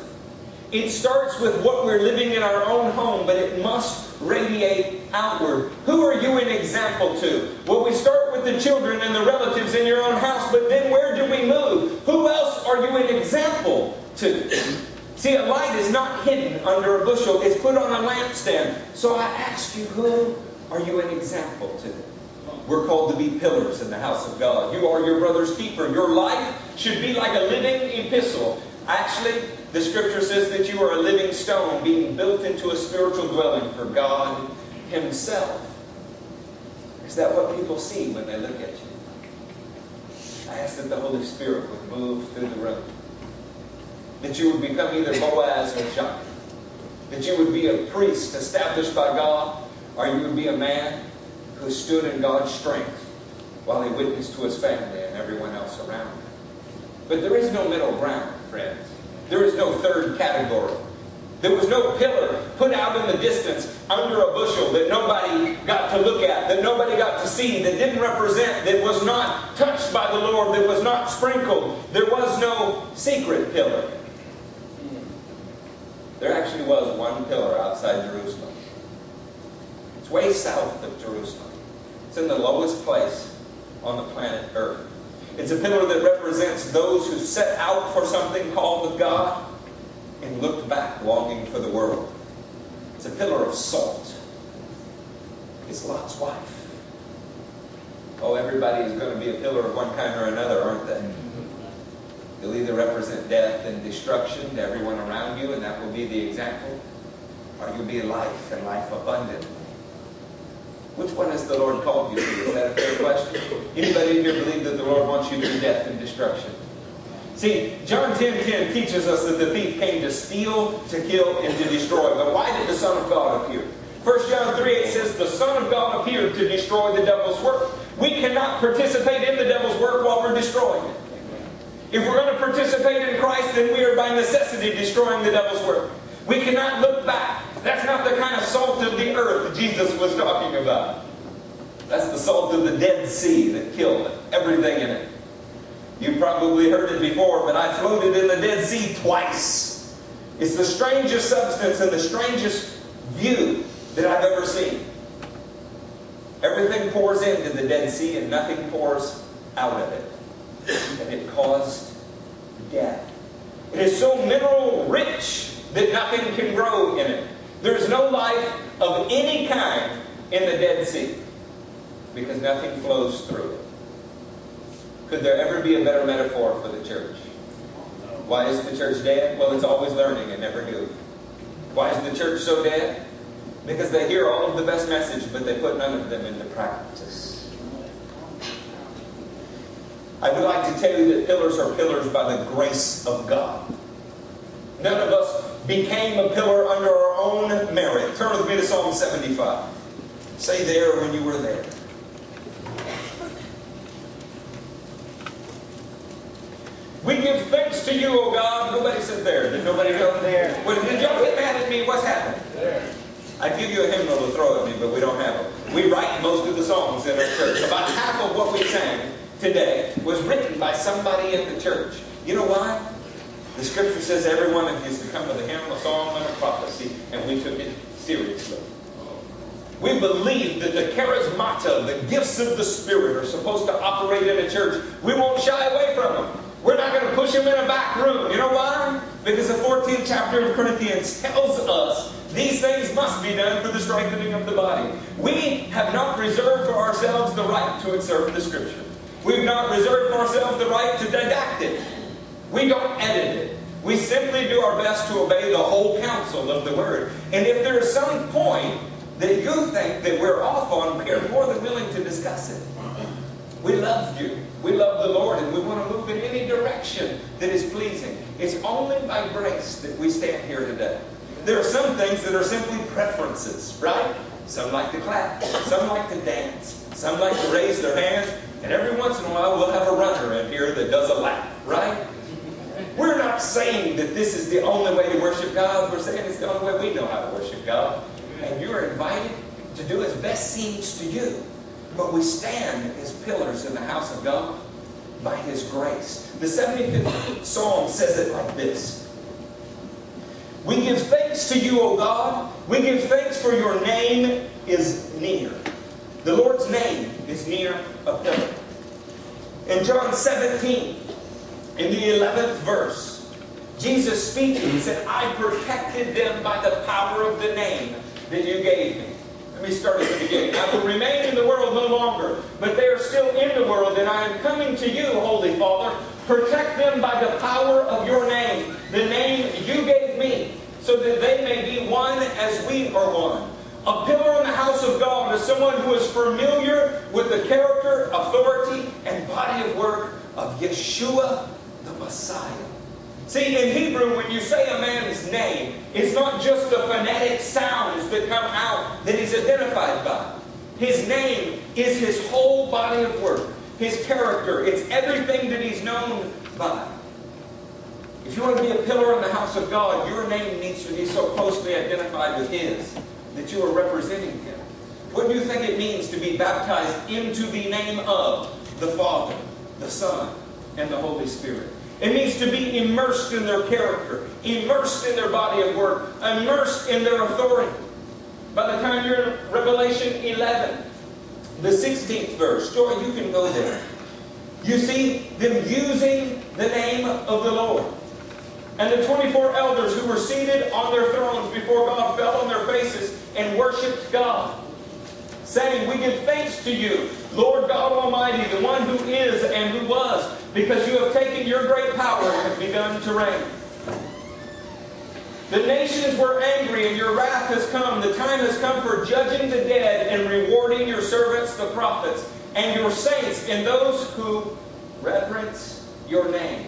It starts with what we're living in our own home, but it must radiate outward. Who are you an example to? Well, we start with the children and the relatives in your own house, but then where do we move? Who else are you an example to? See, a light is not hidden under a bushel. It's put on a lampstand. So I ask you, who are you an example to? We're called to be pillars in the house of God. You are your brother's keeper. Your life should be like a living epistle. Actually, the scripture says that you are a living stone being built into a spiritual dwelling for God Himself. Is that what people see when they look at you? I ask that the Holy Spirit would move through the room. That you would become either Boaz or Jachin. That you would be a priest established by God, or you would be a man who stood in God's strength while he witnessed to his family and everyone else around him. But there is no middle ground, friends. There is no third category. There was no pillar put out in the distance under a bushel that nobody got to look at, that nobody got to see, that didn't represent, that was not touched by the Lord, that was not sprinkled. There was no secret pillar. There actually was one pillar outside Jerusalem. It's way south of Jerusalem. It's in the lowest place on the planet Earth. It's a pillar that represents those who set out for something called with God and looked back longing for the world. It's a pillar of salt. It's Lot's wife. Oh, everybody is going to be a pillar of one kind or another, aren't they? You'll either represent death and destruction to everyone around you, and that will be the example, or you'll be life and life abundant. Which one has the Lord called you to? Is that a fair question? Anybody in here believe that the Lord wants you to do death and destruction? See, John 10:10 teaches us that the thief came to steal, to kill, and to destroy. But why did the Son of God appear? 1 John 3:8 says, the Son of God appeared to destroy the devil's work. We cannot participate in the devil's work while we're destroying it. If we're going to participate in Christ, then we are by necessity destroying the devil's work. We cannot look back. That's not the kind of salt of the earth that Jesus was talking about. That's the salt of the Dead Sea that killed it, everything in it. You probably heard it before, but I floated in the Dead Sea twice. It's the strangest substance and the strangest view that I've ever seen. Everything pours into the Dead Sea and nothing pours out of it. And it caused death. It is so mineral rich that nothing can grow in it. There is no life of any kind in the Dead Sea because nothing flows through it. Could there ever be a better metaphor for the church? Why is the church dead? Well, it's always learning and never new. Why is the church so dead? Because they hear all of the best message, but they put none of them into practice. I would like to tell you that pillars are pillars by the grace of God. None of us became a pillar under our own merit. Turn with me to Psalm 75. Say there when you were there. We give thanks to you, O God. Nobody said there. Did nobody go there? Well, did y'all get mad at me? What's happened? There. I'd give you a hymnal to throw at me, but we don't have them. We write most of the songs in our church. About half of what we sang today was written by somebody in the church. You know why? The scripture says every one of you is to come with a hymn, a psalm, and a prophecy, and we took it seriously. We believe that the charismata, the gifts of the Spirit, are supposed to operate in a church. We won't shy away from them. We're not going to push them in a back room. You know why? Because the 14th chapter of Corinthians tells us these things must be done for the strengthening of the body. We have not reserved for ourselves the right to insert the scripture. We've not reserved for ourselves the right to didact it. We don't edit it. We simply do our best to obey the whole counsel of the Word. And if there is some point that you think that we're off on, we are more than willing to discuss it. We love you. We love the Lord, and we want to move in any direction that is pleasing. It's only by grace that we stand here today. There are some things that are simply preferences, right? Some like to clap. Some like to dance. Some like to raise their hands. And every once in a while, we'll have a runner in here that does a lap, right? We're not saying that this is the only way to worship God. We're saying it's the only way we know how to worship God. And you're invited to do as best seems to you. But we stand as pillars in the house of God by His grace. The 75th Psalm says it like this. We give thanks to you, O God. We give thanks for your name is near. The Lord's name is near a pillar. In John 17, in the 11th verse, Jesus speaking said, I protected them by the power of the name that you gave me. Let me start at the beginning. I will remain in the world no longer, but they are still in the world, and I am coming to you, Holy Father. Protect them by the power of your name, the name you gave me, so that they may be one as we are one. A pillar in the house of God is someone who is familiar with the character, authority, and body of work of Yeshua the Messiah. See, in Hebrew, when you say a man's name, it's not just the phonetic sounds that come out that he's identified by. His name is his whole body of work, his character. It's everything that he's known by. If you want to be a pillar in the house of God, your name needs to be so closely identified with His that you are representing Him. What do you think it means to be baptized into the name of the Father, the Son, and the Holy Spirit? It means to be immersed in their character, immersed in their body of work, immersed in their authority. By the time you're in Revelation 11, the 16th verse, Joy, you can go there. You see them using the name of the Lord. And the 24 elders who were seated on their thrones before God fell on their faces and worshiped God, saying, We give thanks to you, Lord God Almighty, the one who is and who was, because you have taken your great power and have begun to reign. The nations were angry, and your wrath has come. The time has come for judging the dead and rewarding your servants, the prophets, and your saints, and those who reverence your name,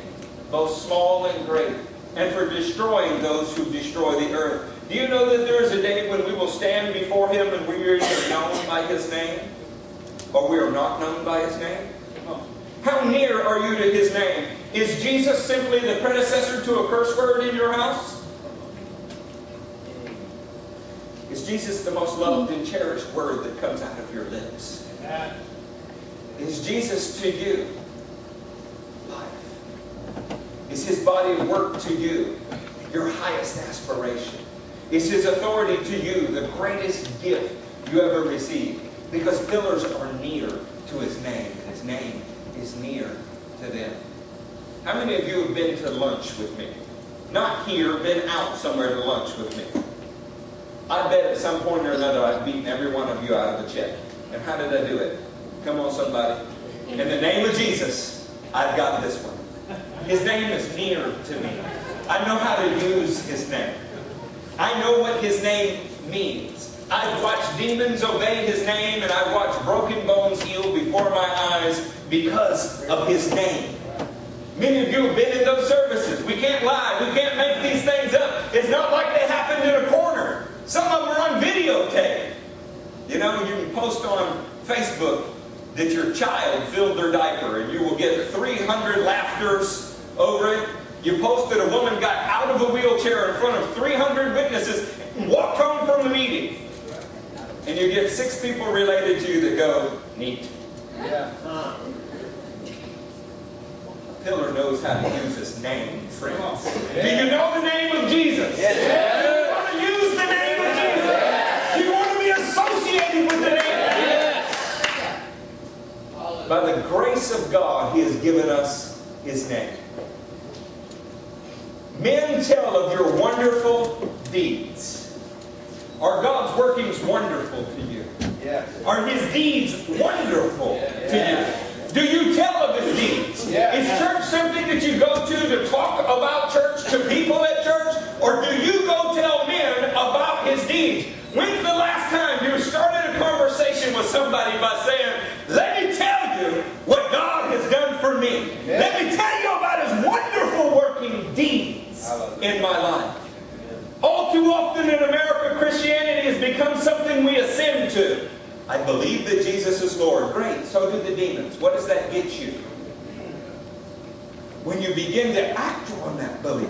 both small and great, and for destroying those who destroy the earth. Do you know that there is a day when we will stand before Him and we are either known by His name or we are not known by His name? How near are you to His name? Is Jesus simply the predecessor to a curse word in your house? Is Jesus the most loved and cherished word that comes out of your lips? Is Jesus to you life? Is His body of work to you your highest aspiration? Is His authority to you the greatest gift you ever received? Because pillars are near to His name, and His name is near to them. How many of you have been to lunch with me? Not here, been out somewhere to lunch with me. I bet at some point or another I've beaten every one of you out of a check. And how did I do it? Come on, somebody. In the name of Jesus, I've got this one. His name is near to me. I know how to use His name. I know what His name means. I've watched demons obey His name, and I've watched broken bones heal before my eyes because of His name. Many of you have been in those services. We can't lie. We can't make these things up. It's not like they happened in a corner. Some of them are on videotape. You know, you can post on Facebook that your child filled their diaper, and you will get 300 laughters over it. You posted a woman got out of a wheelchair in front of 300 witnesses and walked home from the meeting. And you get 6 people related to you that go, neat. Yeah. A pillar knows how to use his name, friends. Yeah. Do you know the name of Jesus? Yeah. Do you want to use the name of Jesus? Yeah. Do you want to be associated with the name of Jesus? By the grace of God, He has given us His name. Men tell of your wonderful deeds. Are God's workings wonderful to you? Yes. Are His deeds wonderful to you? Do you tell of His deeds? Yes. Is church something that you go to talk about church to people at church? Or do you go tell men about His deeds? When's the last time you started a conversation with somebody by saying, let me tell you what God has done for me. Yes. Let me tell you about His wonderful working deeds in my life. All too often in America, Christianity has become something we ascend I believe that Jesus is Lord. Great, so do the demons. What does that get you? When you begin to act on that belief,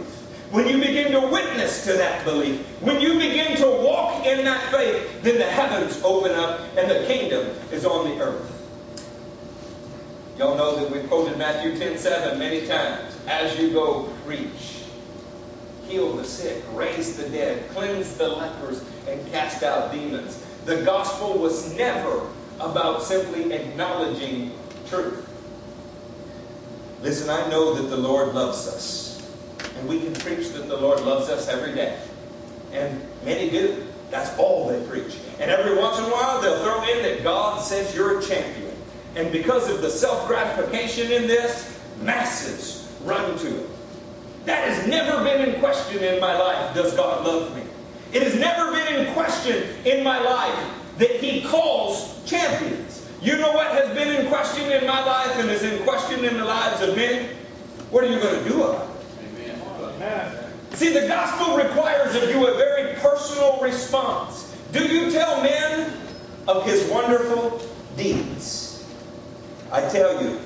when you begin to witness to that belief, when you begin to walk in that faith, then the heavens open up and the kingdom is on the earth. Y'all know that we've quoted Matthew 10:7 many times. As you go, preach. Heal the sick, raise the dead, cleanse the lepers, and cast out demons. The gospel was never about simply acknowledging truth. Listen, I know that the Lord loves us. And we can preach that the Lord loves us every day. And many do. That's all they preach. And every once in a while they'll throw in that God says you're a champion. And because of the self-gratification in this, masses run to it. That has never been in question in my life. Does God love me? It has never been in question in my life that He calls champions. You know what has been in question in my life and is in question in the lives of many? What are you going to do about it? Amen. See, the gospel requires of you a very personal response. Do you tell men of His wonderful deeds? I tell you,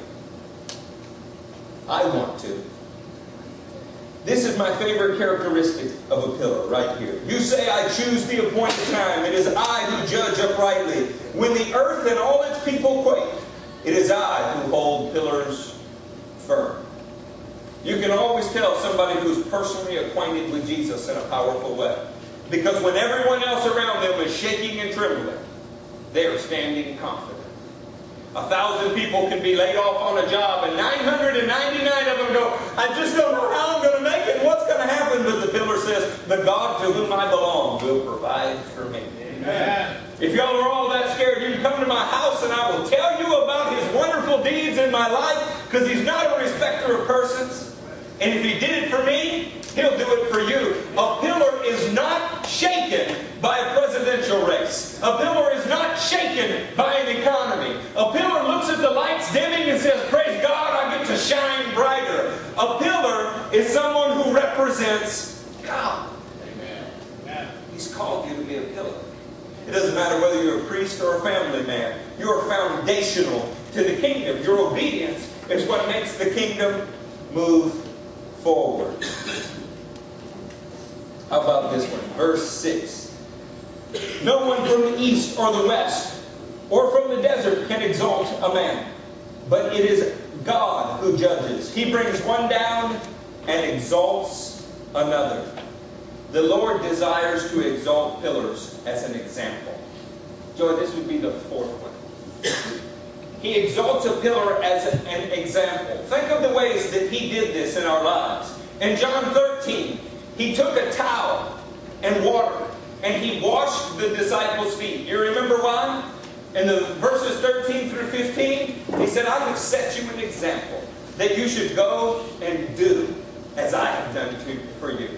I want to. This is my favorite characteristic of a pillar right here. You say, I choose the appointed time. It is I who judge uprightly. When the earth and all its people quake, it is I who hold pillars firm. You can always tell somebody who's personally acquainted with Jesus in a powerful way. Because when everyone else around them is shaking and trembling, they are standing confident. 1,000 people can be laid off on a job and 999 of them go, I just don't know how I'm going to make it. What's going to happen? But the pillar says, the God to whom I belong will provide for me. Amen. If y'all are all that scared, you can come to my house and I will tell you about His wonderful deeds in my life, because He's not a respecter of persons. And if He did it for me, He'll do it for you. A pillar is not shaken by a presidential race. A pillar is not shaken by an economy. A pillar looks at the lights dimming and says, praise God, I get to shine brighter. A pillar is someone who represents God. Amen. He's called you to be a pillar. It doesn't matter whether you're a priest or a family man. You're foundational to the kingdom. Your obedience is what makes the kingdom move forward. How about this one? Verse 6. No one from the east or the west or from the desert can exalt a man, but it is God who judges. He brings one down and exalts another. The Lord desires to exalt pillars as an example. Joy, this would be the fourth one. He exalts a pillar as an example. Think of the ways that He did this in our lives. In John 13, He took a towel and water, and He washed the disciples' feet. You remember why? In the verses 13 through 15, He said, I have set you an example that you should go and do as I have done for you.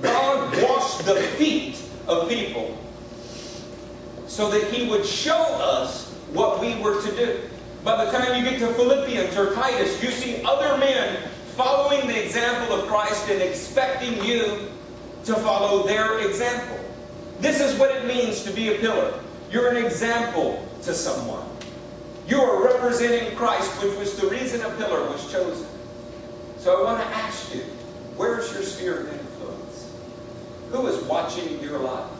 God washed the feet of people so that He would show us what we were to do. By the time you get to Philippians or Titus, you see other men following the example of Christ and expecting you to follow their example. This is what it means to be a pillar. You're an example to someone. You are representing Christ, which was the reason a pillar was chosen. So I want to ask you, where's your sphere of influence? Who is watching your life?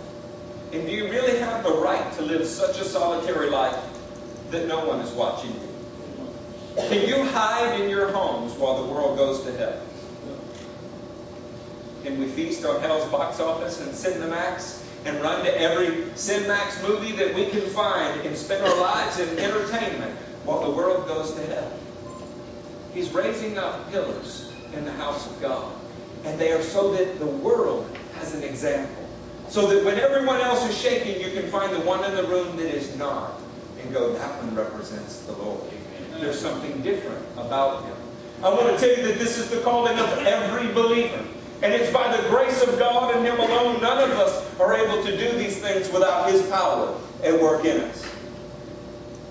And do you really have the right to live such a solitary life that no one is watching you? Can you hide in your homes while the world goes to hell? Can we feast on hell's box office and Cinemax and run to every Cinemax movie that we can find and spend our lives in entertainment while the world goes to hell? He's raising up pillars in the house of God. And they are so that the world has an example. So that when everyone else is shaking, you can find the one in the room that is not and go, that one represents the Lord. There's something different about Him. I want to tell you that this is the calling of every believer. And it's by the grace of God and Him alone. None of us are able to do these things without His power at work in us.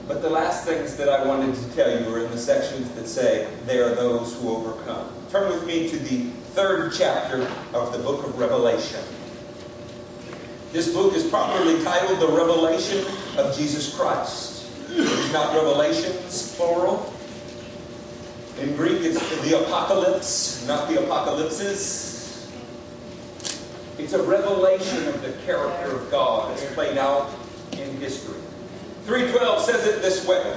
But the last things that I wanted to tell you are in the sections that say, they are those who overcome. Turn with me to the 3rd chapter of the book of Revelation. This book is properly titled The Revelation of Jesus Christ. It's not Revelations, plural. In Greek, it's the apocalypse, not the apocalypses. It's a revelation of the character of God as played out in history. 3:12 says it this way.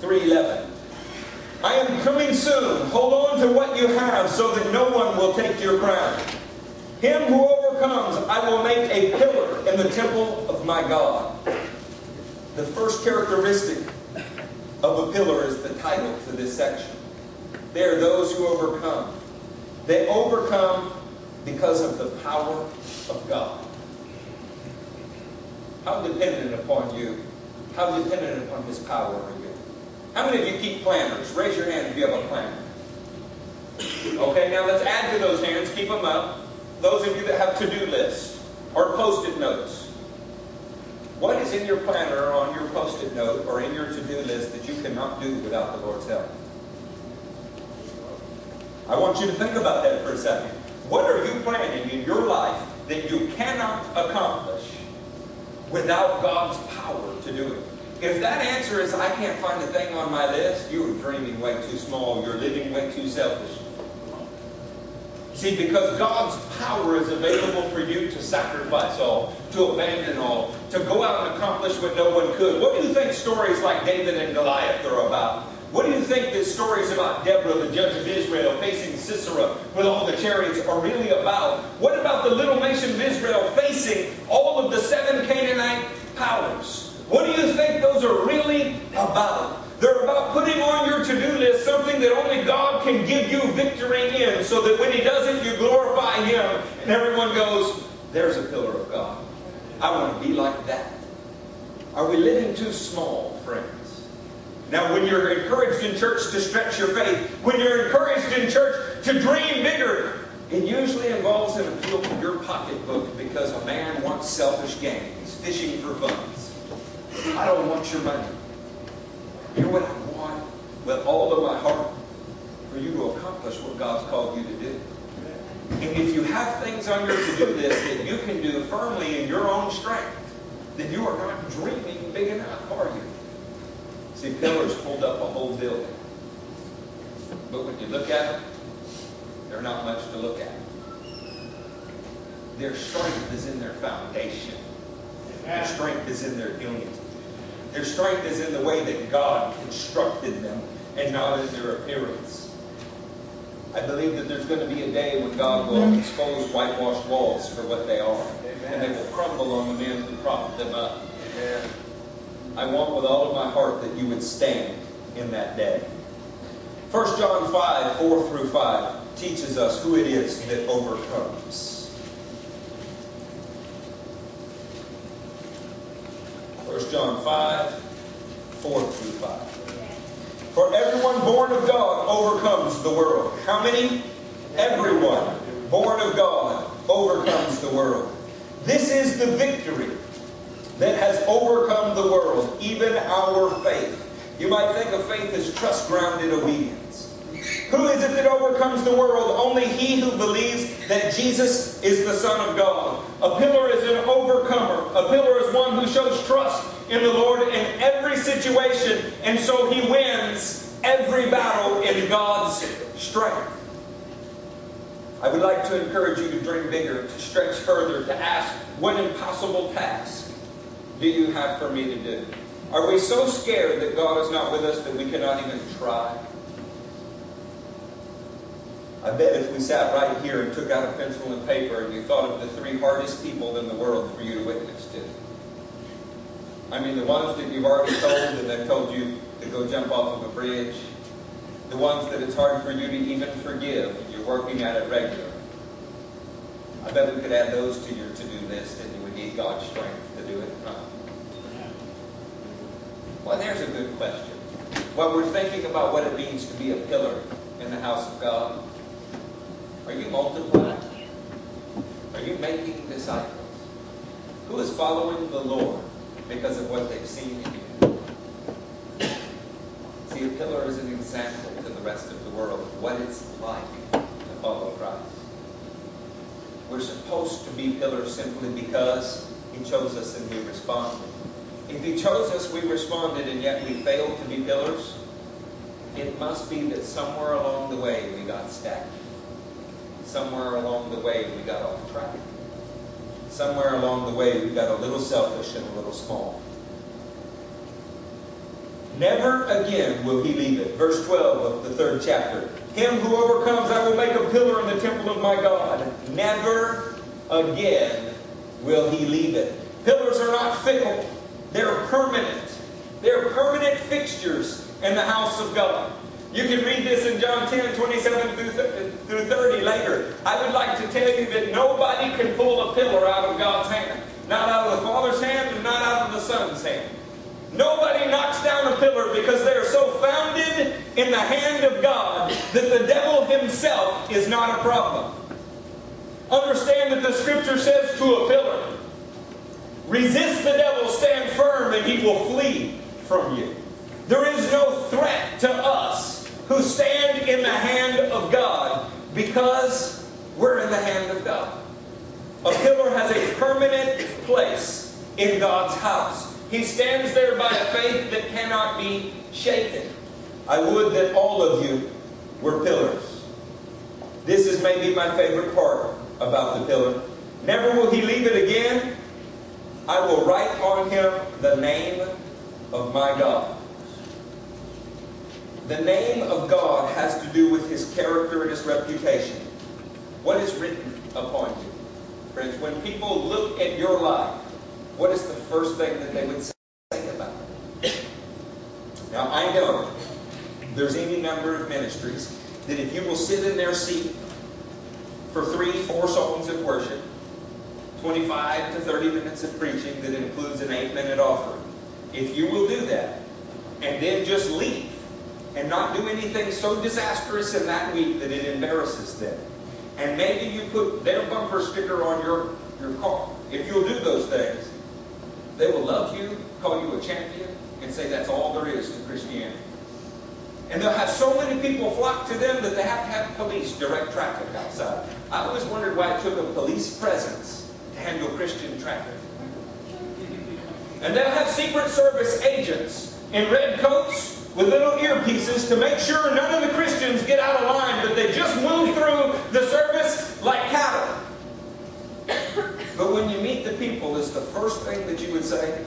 3:11. I am coming soon. Hold on to what you have so that no one will take your crown. Him who overcomes, I will make a pillar in the temple of my God. The first characteristic of a pillar is the title to this section. They are those who overcome. They overcome because of the power of God. How dependent upon you, how dependent upon His power are you? How many of you keep planners? Raise your hand if you have a planner. Okay, now let's add to those hands. Keep them up. Those of you that have to-do lists or Post-it notes. What is in your planner or on your Post-it note or in your to-do list that you cannot do without the Lord's help? I want you to think about that for a second. What are you planning in your life that you cannot accomplish without God's power to do it? If that answer is, I can't find a thing on my list, you are dreaming way too small. You're living way too selfish. See, because God's power is available for you to sacrifice all, to abandon all, to go out and accomplish what no one could. What do you think stories like David and Goliath are about? What do you think that stories about Deborah, the judge of Israel, facing Sisera with all the chariots are really about? What about the little nation of Israel facing all of the 7 Canaanite powers? What do you think those are really about? They're about putting on your to-do list something that only God can give you victory in, so that when He does it, you glorify Him. And everyone goes, there's a pillar of God. I want to be like that. Are we living too small, friends? Now, when you're encouraged in church to stretch your faith, when you're encouraged in church to dream bigger, it usually involves an appeal to your pocketbook because a man wants selfish gain. He's fishing for funds. I don't want your money. You know what I want with all of my heart? For you to accomplish what God's called you to do. And if you have things on your to-do list that you can do firmly in your own strength, then you are not dreaming big enough, are you? See, pillars hold up a whole building. But when you look at them, they're not much to look at. Their strength is in their foundation. Their strength is in their unity. Their strength is in the way that God constructed them and not in their appearance. I believe that there's going to be a day when God will expose whitewashed walls for what they are. Amen. And they will crumble on the men who propped them up. Amen. I want with all of my heart that you would stand in that day. 1 John 5, 4 through 5 teaches us who it is that overcomes. John 5, 4 through 5. For everyone born of God overcomes the world. How many? Everyone born of God overcomes the world. This is the victory that has overcome the world, even our faith. You might think of faith as trust-grounded obedience. Who is it that overcomes the world? Only he who believes that Jesus is the Son of God. A pillar is an overcomer. A pillar is one who shows trust in the Lord in every situation, and so he wins every battle in God's strength. I would like to encourage you to dream bigger, to stretch further, to ask, what impossible task do you have for me to do? Are we so scared that God is not with us that we cannot even try? I bet if we sat right here and took out a pencil and paper and you thought of the 3 hardest people in the world for you to witness to. I mean, the ones that you've already told and they've told you to go jump off of a bridge. The ones that it's hard for you to even forgive and you're working at it regularly. I bet we could add those to your to-do list and you would need God's strength to do it. Huh? Well, there's a good question. While we're thinking about what it means to be a pillar in the house of God, are you multiplying? Are you making disciples? Who is following the Lord because of what they've seen in you? See, a pillar is an example to the rest of the world of what it's like to follow Christ. We're supposed to be pillars simply because He chose us and we responded. If He chose us, we responded, and yet we failed to be pillars, it must be that somewhere along the way we got stagnant. Somewhere along the way we got off track. Somewhere along the way we got a little selfish and a little small. Never again will He leave it. Verse 12 of the 3rd chapter. Him who overcomes, I will make a pillar in the temple of my God. Never again will He leave it. Pillars are not fickle. They're permanent. They're permanent fixtures in the house of God. You can read this in John 10:27 through 30 later. I would like to tell you that nobody can pull a pillar out of God's hand. Not out of the Father's hand and not out of the Son's hand. Nobody knocks down a pillar because they are so founded in the hand of God that the devil himself is not a problem. Understand that the Scripture says to a pillar, resist the devil, stand firm, and he will flee from you. There is no threat to us who stand in the hand of God because we're in the hand of God. A pillar has a permanent place in God's house. He stands there by a faith that cannot be shaken. I would that all of you were pillars. This is maybe my favorite part about the pillar. Never will he leave it again. I will write on him the name of my God. The name of God has to do with His character and His reputation. What is written upon you? Friends, when people look at your life, what is the first thing that they would say about it? Now, I know there's any number of ministries that if you will sit in their seat for 3-4 songs of worship, 25 to 30 minutes of preaching that includes an 8-minute offering, if you will do that and then just leave, and not do anything so disastrous in that week that it embarrasses them. And maybe you put their bumper sticker on your car. If you'll do those things, they will love you, call you a champion, and say that's all there is to Christianity. And they'll have so many people flock to them that they have to have police direct traffic outside. I always wondered why it took a police presence to handle Christian traffic. And they'll have Secret Service agents in red coats with little earpieces to make sure none of the Christians get out of line, but they just move through the service like cattle. But when you meet the people, it's the first thing that you would say,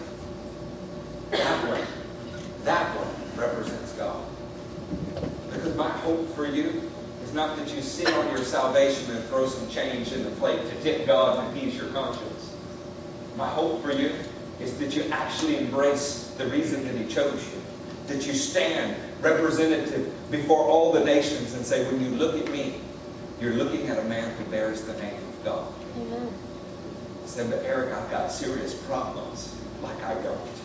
that one represents God. Because my hope for you is not that you sit on your salvation and throw some change in the plate to tip God and appease your conscience. My hope for you is that you actually embrace the reason that He chose you. That you stand representative before all the nations and say, when you look at me, you're looking at a man who bears the name of God. Amen. I said, but Eric, I've got serious problems. Like I don't.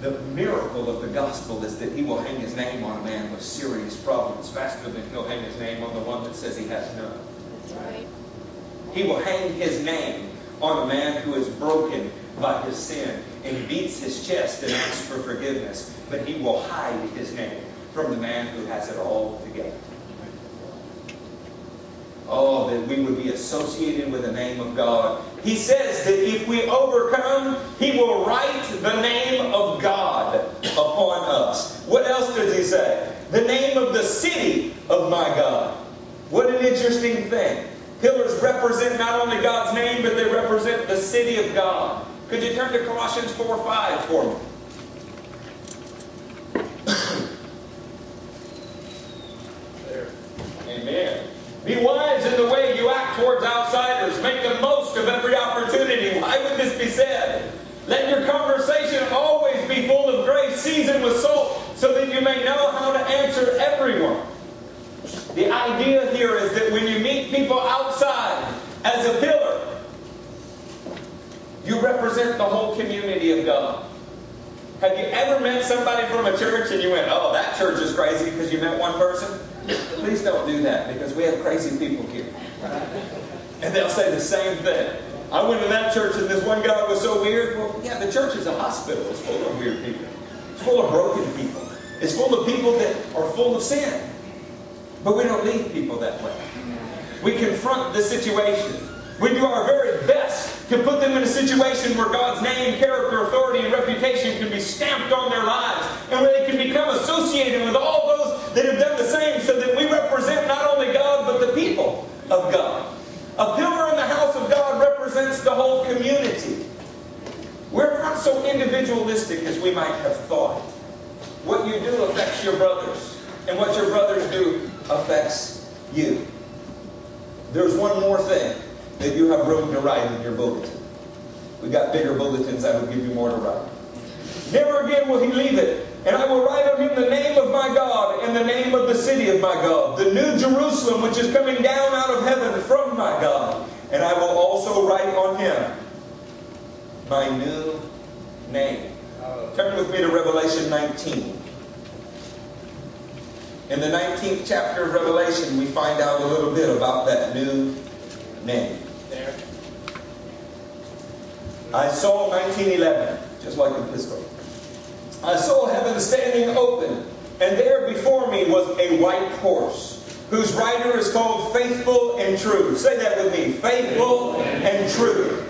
The miracle of the gospel is that He will hang His name on a man with serious problems faster than He'll hang His name on the one that says he has none. That's right. He will hang His name on a man who is broken by his sin and beats his chest and asks for forgiveness, but He will hide His name from the man who has it all together. Oh, that we would be associated with the name of God. He says that if we overcome, He will write the name of God upon us. What else does He say? The name of the city of my God. What an interesting thing. Pillars represent not only God's name, but they represent the city of God. Could you turn to Colossians 4:5 for me? There. Amen. Be wise in the way you act towards outsiders. Make the most of every opportunity. Why would this be said? Let your conversation always be full of grace, seasoned with salt, so that you may know how to answer everyone. The idea here is that when you meet people outside as a pillar, you represent the whole community of God. Have you ever met somebody from a church and you went, oh, that church is crazy because you met one person? Please don't do that because we have crazy people here. And they'll say the same thing. I went to that church and this one guy was so weird. Well, yeah, the church is a hospital. It's full of weird people. It's full of broken people. It's full of people that are full of sin. But we don't leave people that way. we confront the situation. We do our very best to put them in a situation where God's name, character, authority, and reputation can be stamped on their lives, and where they can become associated with all those that have done the same, so that we represent not only God, but the people of God. A pillar in the house of God represents the whole community. We're not so individualistic as we might have thought. What you do affects your brothers, and what your brothers do affects you. There's one more thing that you have room to write in your bulletin. We've got bigger bulletins that will give you more to write. Never again will he leave it. And I will write of him the name of my God and the name of the city of my God, the new Jerusalem, which is coming down out of heaven from my God. And I will also write on him my new name. Turn with me to Revelation 19. In the 19th chapter of Revelation, we find out a little bit about that new name. There. I saw 1911, just like the pistol. I saw heaven standing open, and there before me was a white horse, whose rider is called Faithful and True. Say that with me, Faithful and True.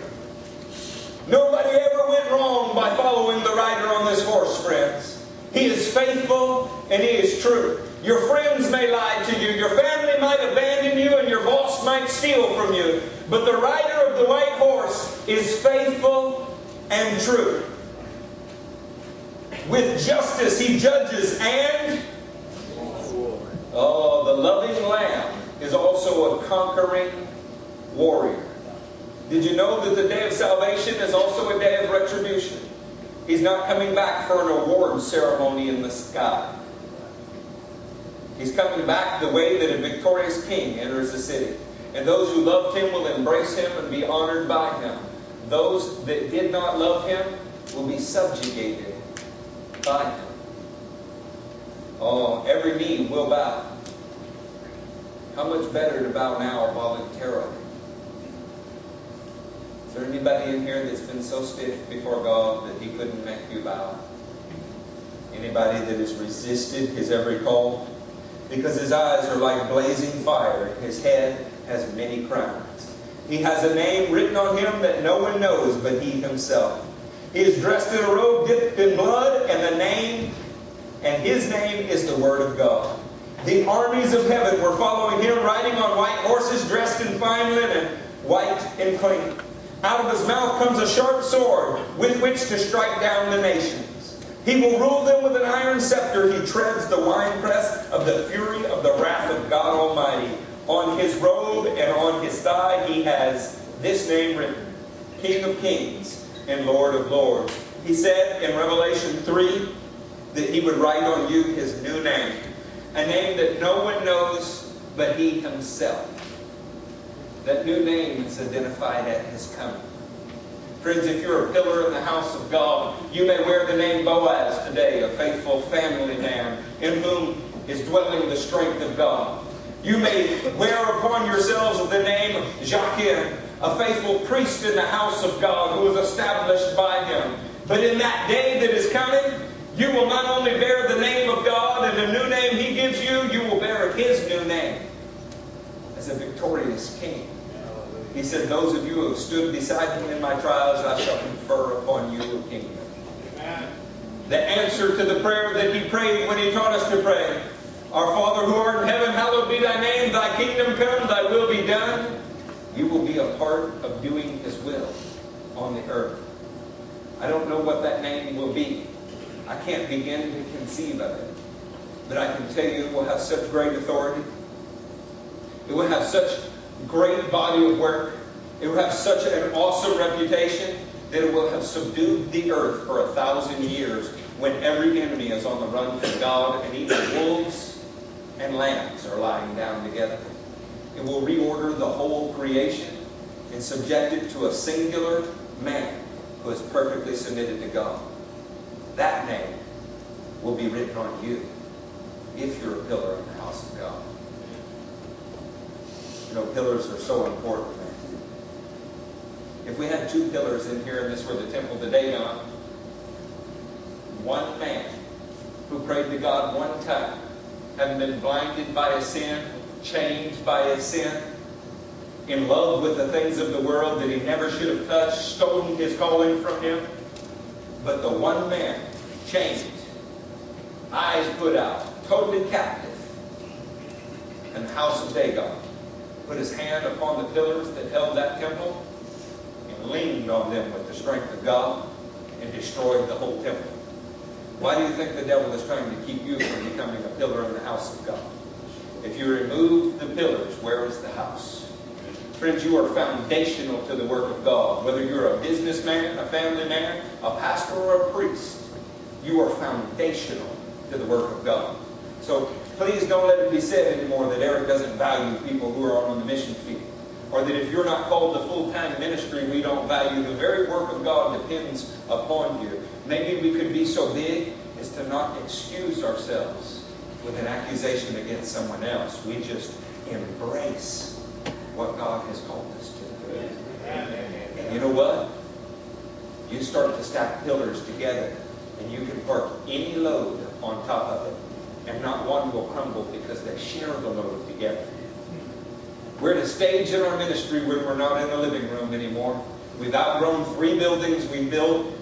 Nobody ever went wrong by following the rider on this horse, friends. He is faithful and he is true. Your friends may lie to you, your family might abandon you, and your boss might steal from you. But the rider of the white horse is faithful and true. With justice he judges, and the loving Lamb is also a conquering warrior. Did you know that the day of salvation is also a day of retribution? He's not coming back for an award ceremony in the sky. He's coming back the way that a victorious king enters a city. And those who loved him will embrace him and be honored by him. Those that did not love him will be subjugated by him. Oh, every knee will bow. How much better to bow now voluntarily? Is there anybody in here that's been so stiff before God that he couldn't make you bow? Anybody that has resisted his every call? Because his eyes are like blazing fire, and his head has many crowns. He has a name written on him that no one knows but he himself. He is dressed in a robe dipped in blood, and his name is the Word of God. The armies of heaven were following him, riding on white horses, dressed in fine linen, white and clean. Out of his mouth comes a sharp sword with which to strike down the nations. He will rule them with an iron scepter. He treads the winepress of the fury of the wrath of God Almighty. On his robe and on his thigh he has this name written, King of Kings and Lord of Lords. He said in Revelation 3 that he would write on you his new name, a name that no one knows but he himself. That new name is identified at his coming. Friends, if you're a pillar in the house of God, you may wear the name Boaz today, a faithful family man in whom is dwelling the strength of God. You may wear upon yourselves the name Jachin, a faithful priest in the house of God who is established by him. But in that day that is coming, you will not only bear the name of God and the new name he gives you, you will bear his new name as a victorious king. He said, those of you who have stood beside me in my trials, I shall confer upon you a kingdom. Amen. The answer to the prayer that he prayed when he taught us to pray. Our Father who art in heaven, hallowed be thy name. Thy kingdom come, thy will be done. You will be a part of doing his will on the earth. I don't know what that name will be. I can't begin to conceive of it. But I can tell you it will have such great authority. It will have such great body of work. It will have such an awesome reputation that it will have subdued the earth for 1,000 years when every enemy is on the run from God, and even wolves and lambs are lying down together. It will reorder the whole creation and subject it to a singular man who is perfectly submitted to God. That name will be written on you if you're a pillar in the house of God. You know, pillars are so important, man. If we had two pillars in here and this were the temple today, one man who prayed to God one time, having been blinded by his sin, chained by his sin, in love with the things of the world that he never should have touched, stolen his calling from him. But the one man changed, eyes put out, totally captive, in the house of Dagon, put his hand upon the pillars that held that temple and leaned on them with the strength of God and destroyed the whole temple. Why do you think the devil is trying to keep you from becoming a pillar in the house of God? If you remove the pillars, where is the house? Friends, you are foundational to the work of God. Whether you're a businessman, a family man, a pastor, or a priest, you are foundational to the work of God. So please don't let it be said anymore that Eric doesn't value people who are on the mission field, or that if you're not called to full-time ministry, we don't value. The very work of God depends upon you. Maybe we could be so big as to not excuse ourselves with an accusation against someone else. We just embrace what God has called us to. And you know what? You start to stack pillars together, and you can park any load on top of it, and not one will crumble because they share the load together. We're at a stage in our ministry where we're not in the living room anymore. We've outgrown 3 buildings we built,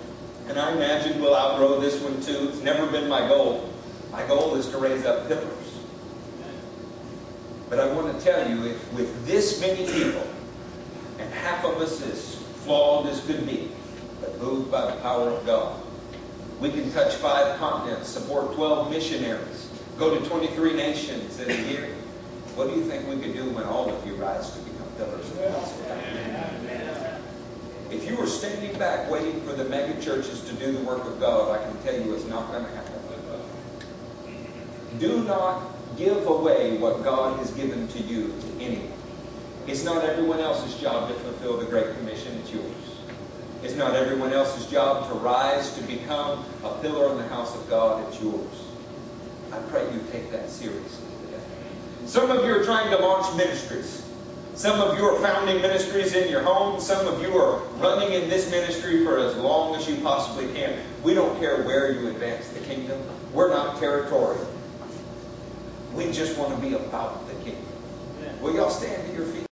and I imagine we'll outgrow this one too. It's never been my goal. My goal is to raise up pillars. But I want to tell you, if with this many people, and half of us as flawed as could be, but moved by the power of God, we can touch 5 continents, support 12 missionaries, go to 23 nations in a year. What do you think we could do when all of you rise to become pillars of the gospel? If you were standing back waiting for the mega churches to do the work of God, I can tell you it's not going to happen. Do not give away what God has given to you to anyone. It's not everyone else's job to fulfill the Great Commission, it's yours. It's not everyone else's job to rise to become a pillar in the house of God, it's yours. I pray you take that seriously today. Some of you are trying to launch ministries. Some of you are founding ministries in your home. Some of you are running in this ministry for as long as you possibly can. We don't care where you advance the kingdom. We're not territorial. We just want to be about the kingdom. Will y'all stand to your feet?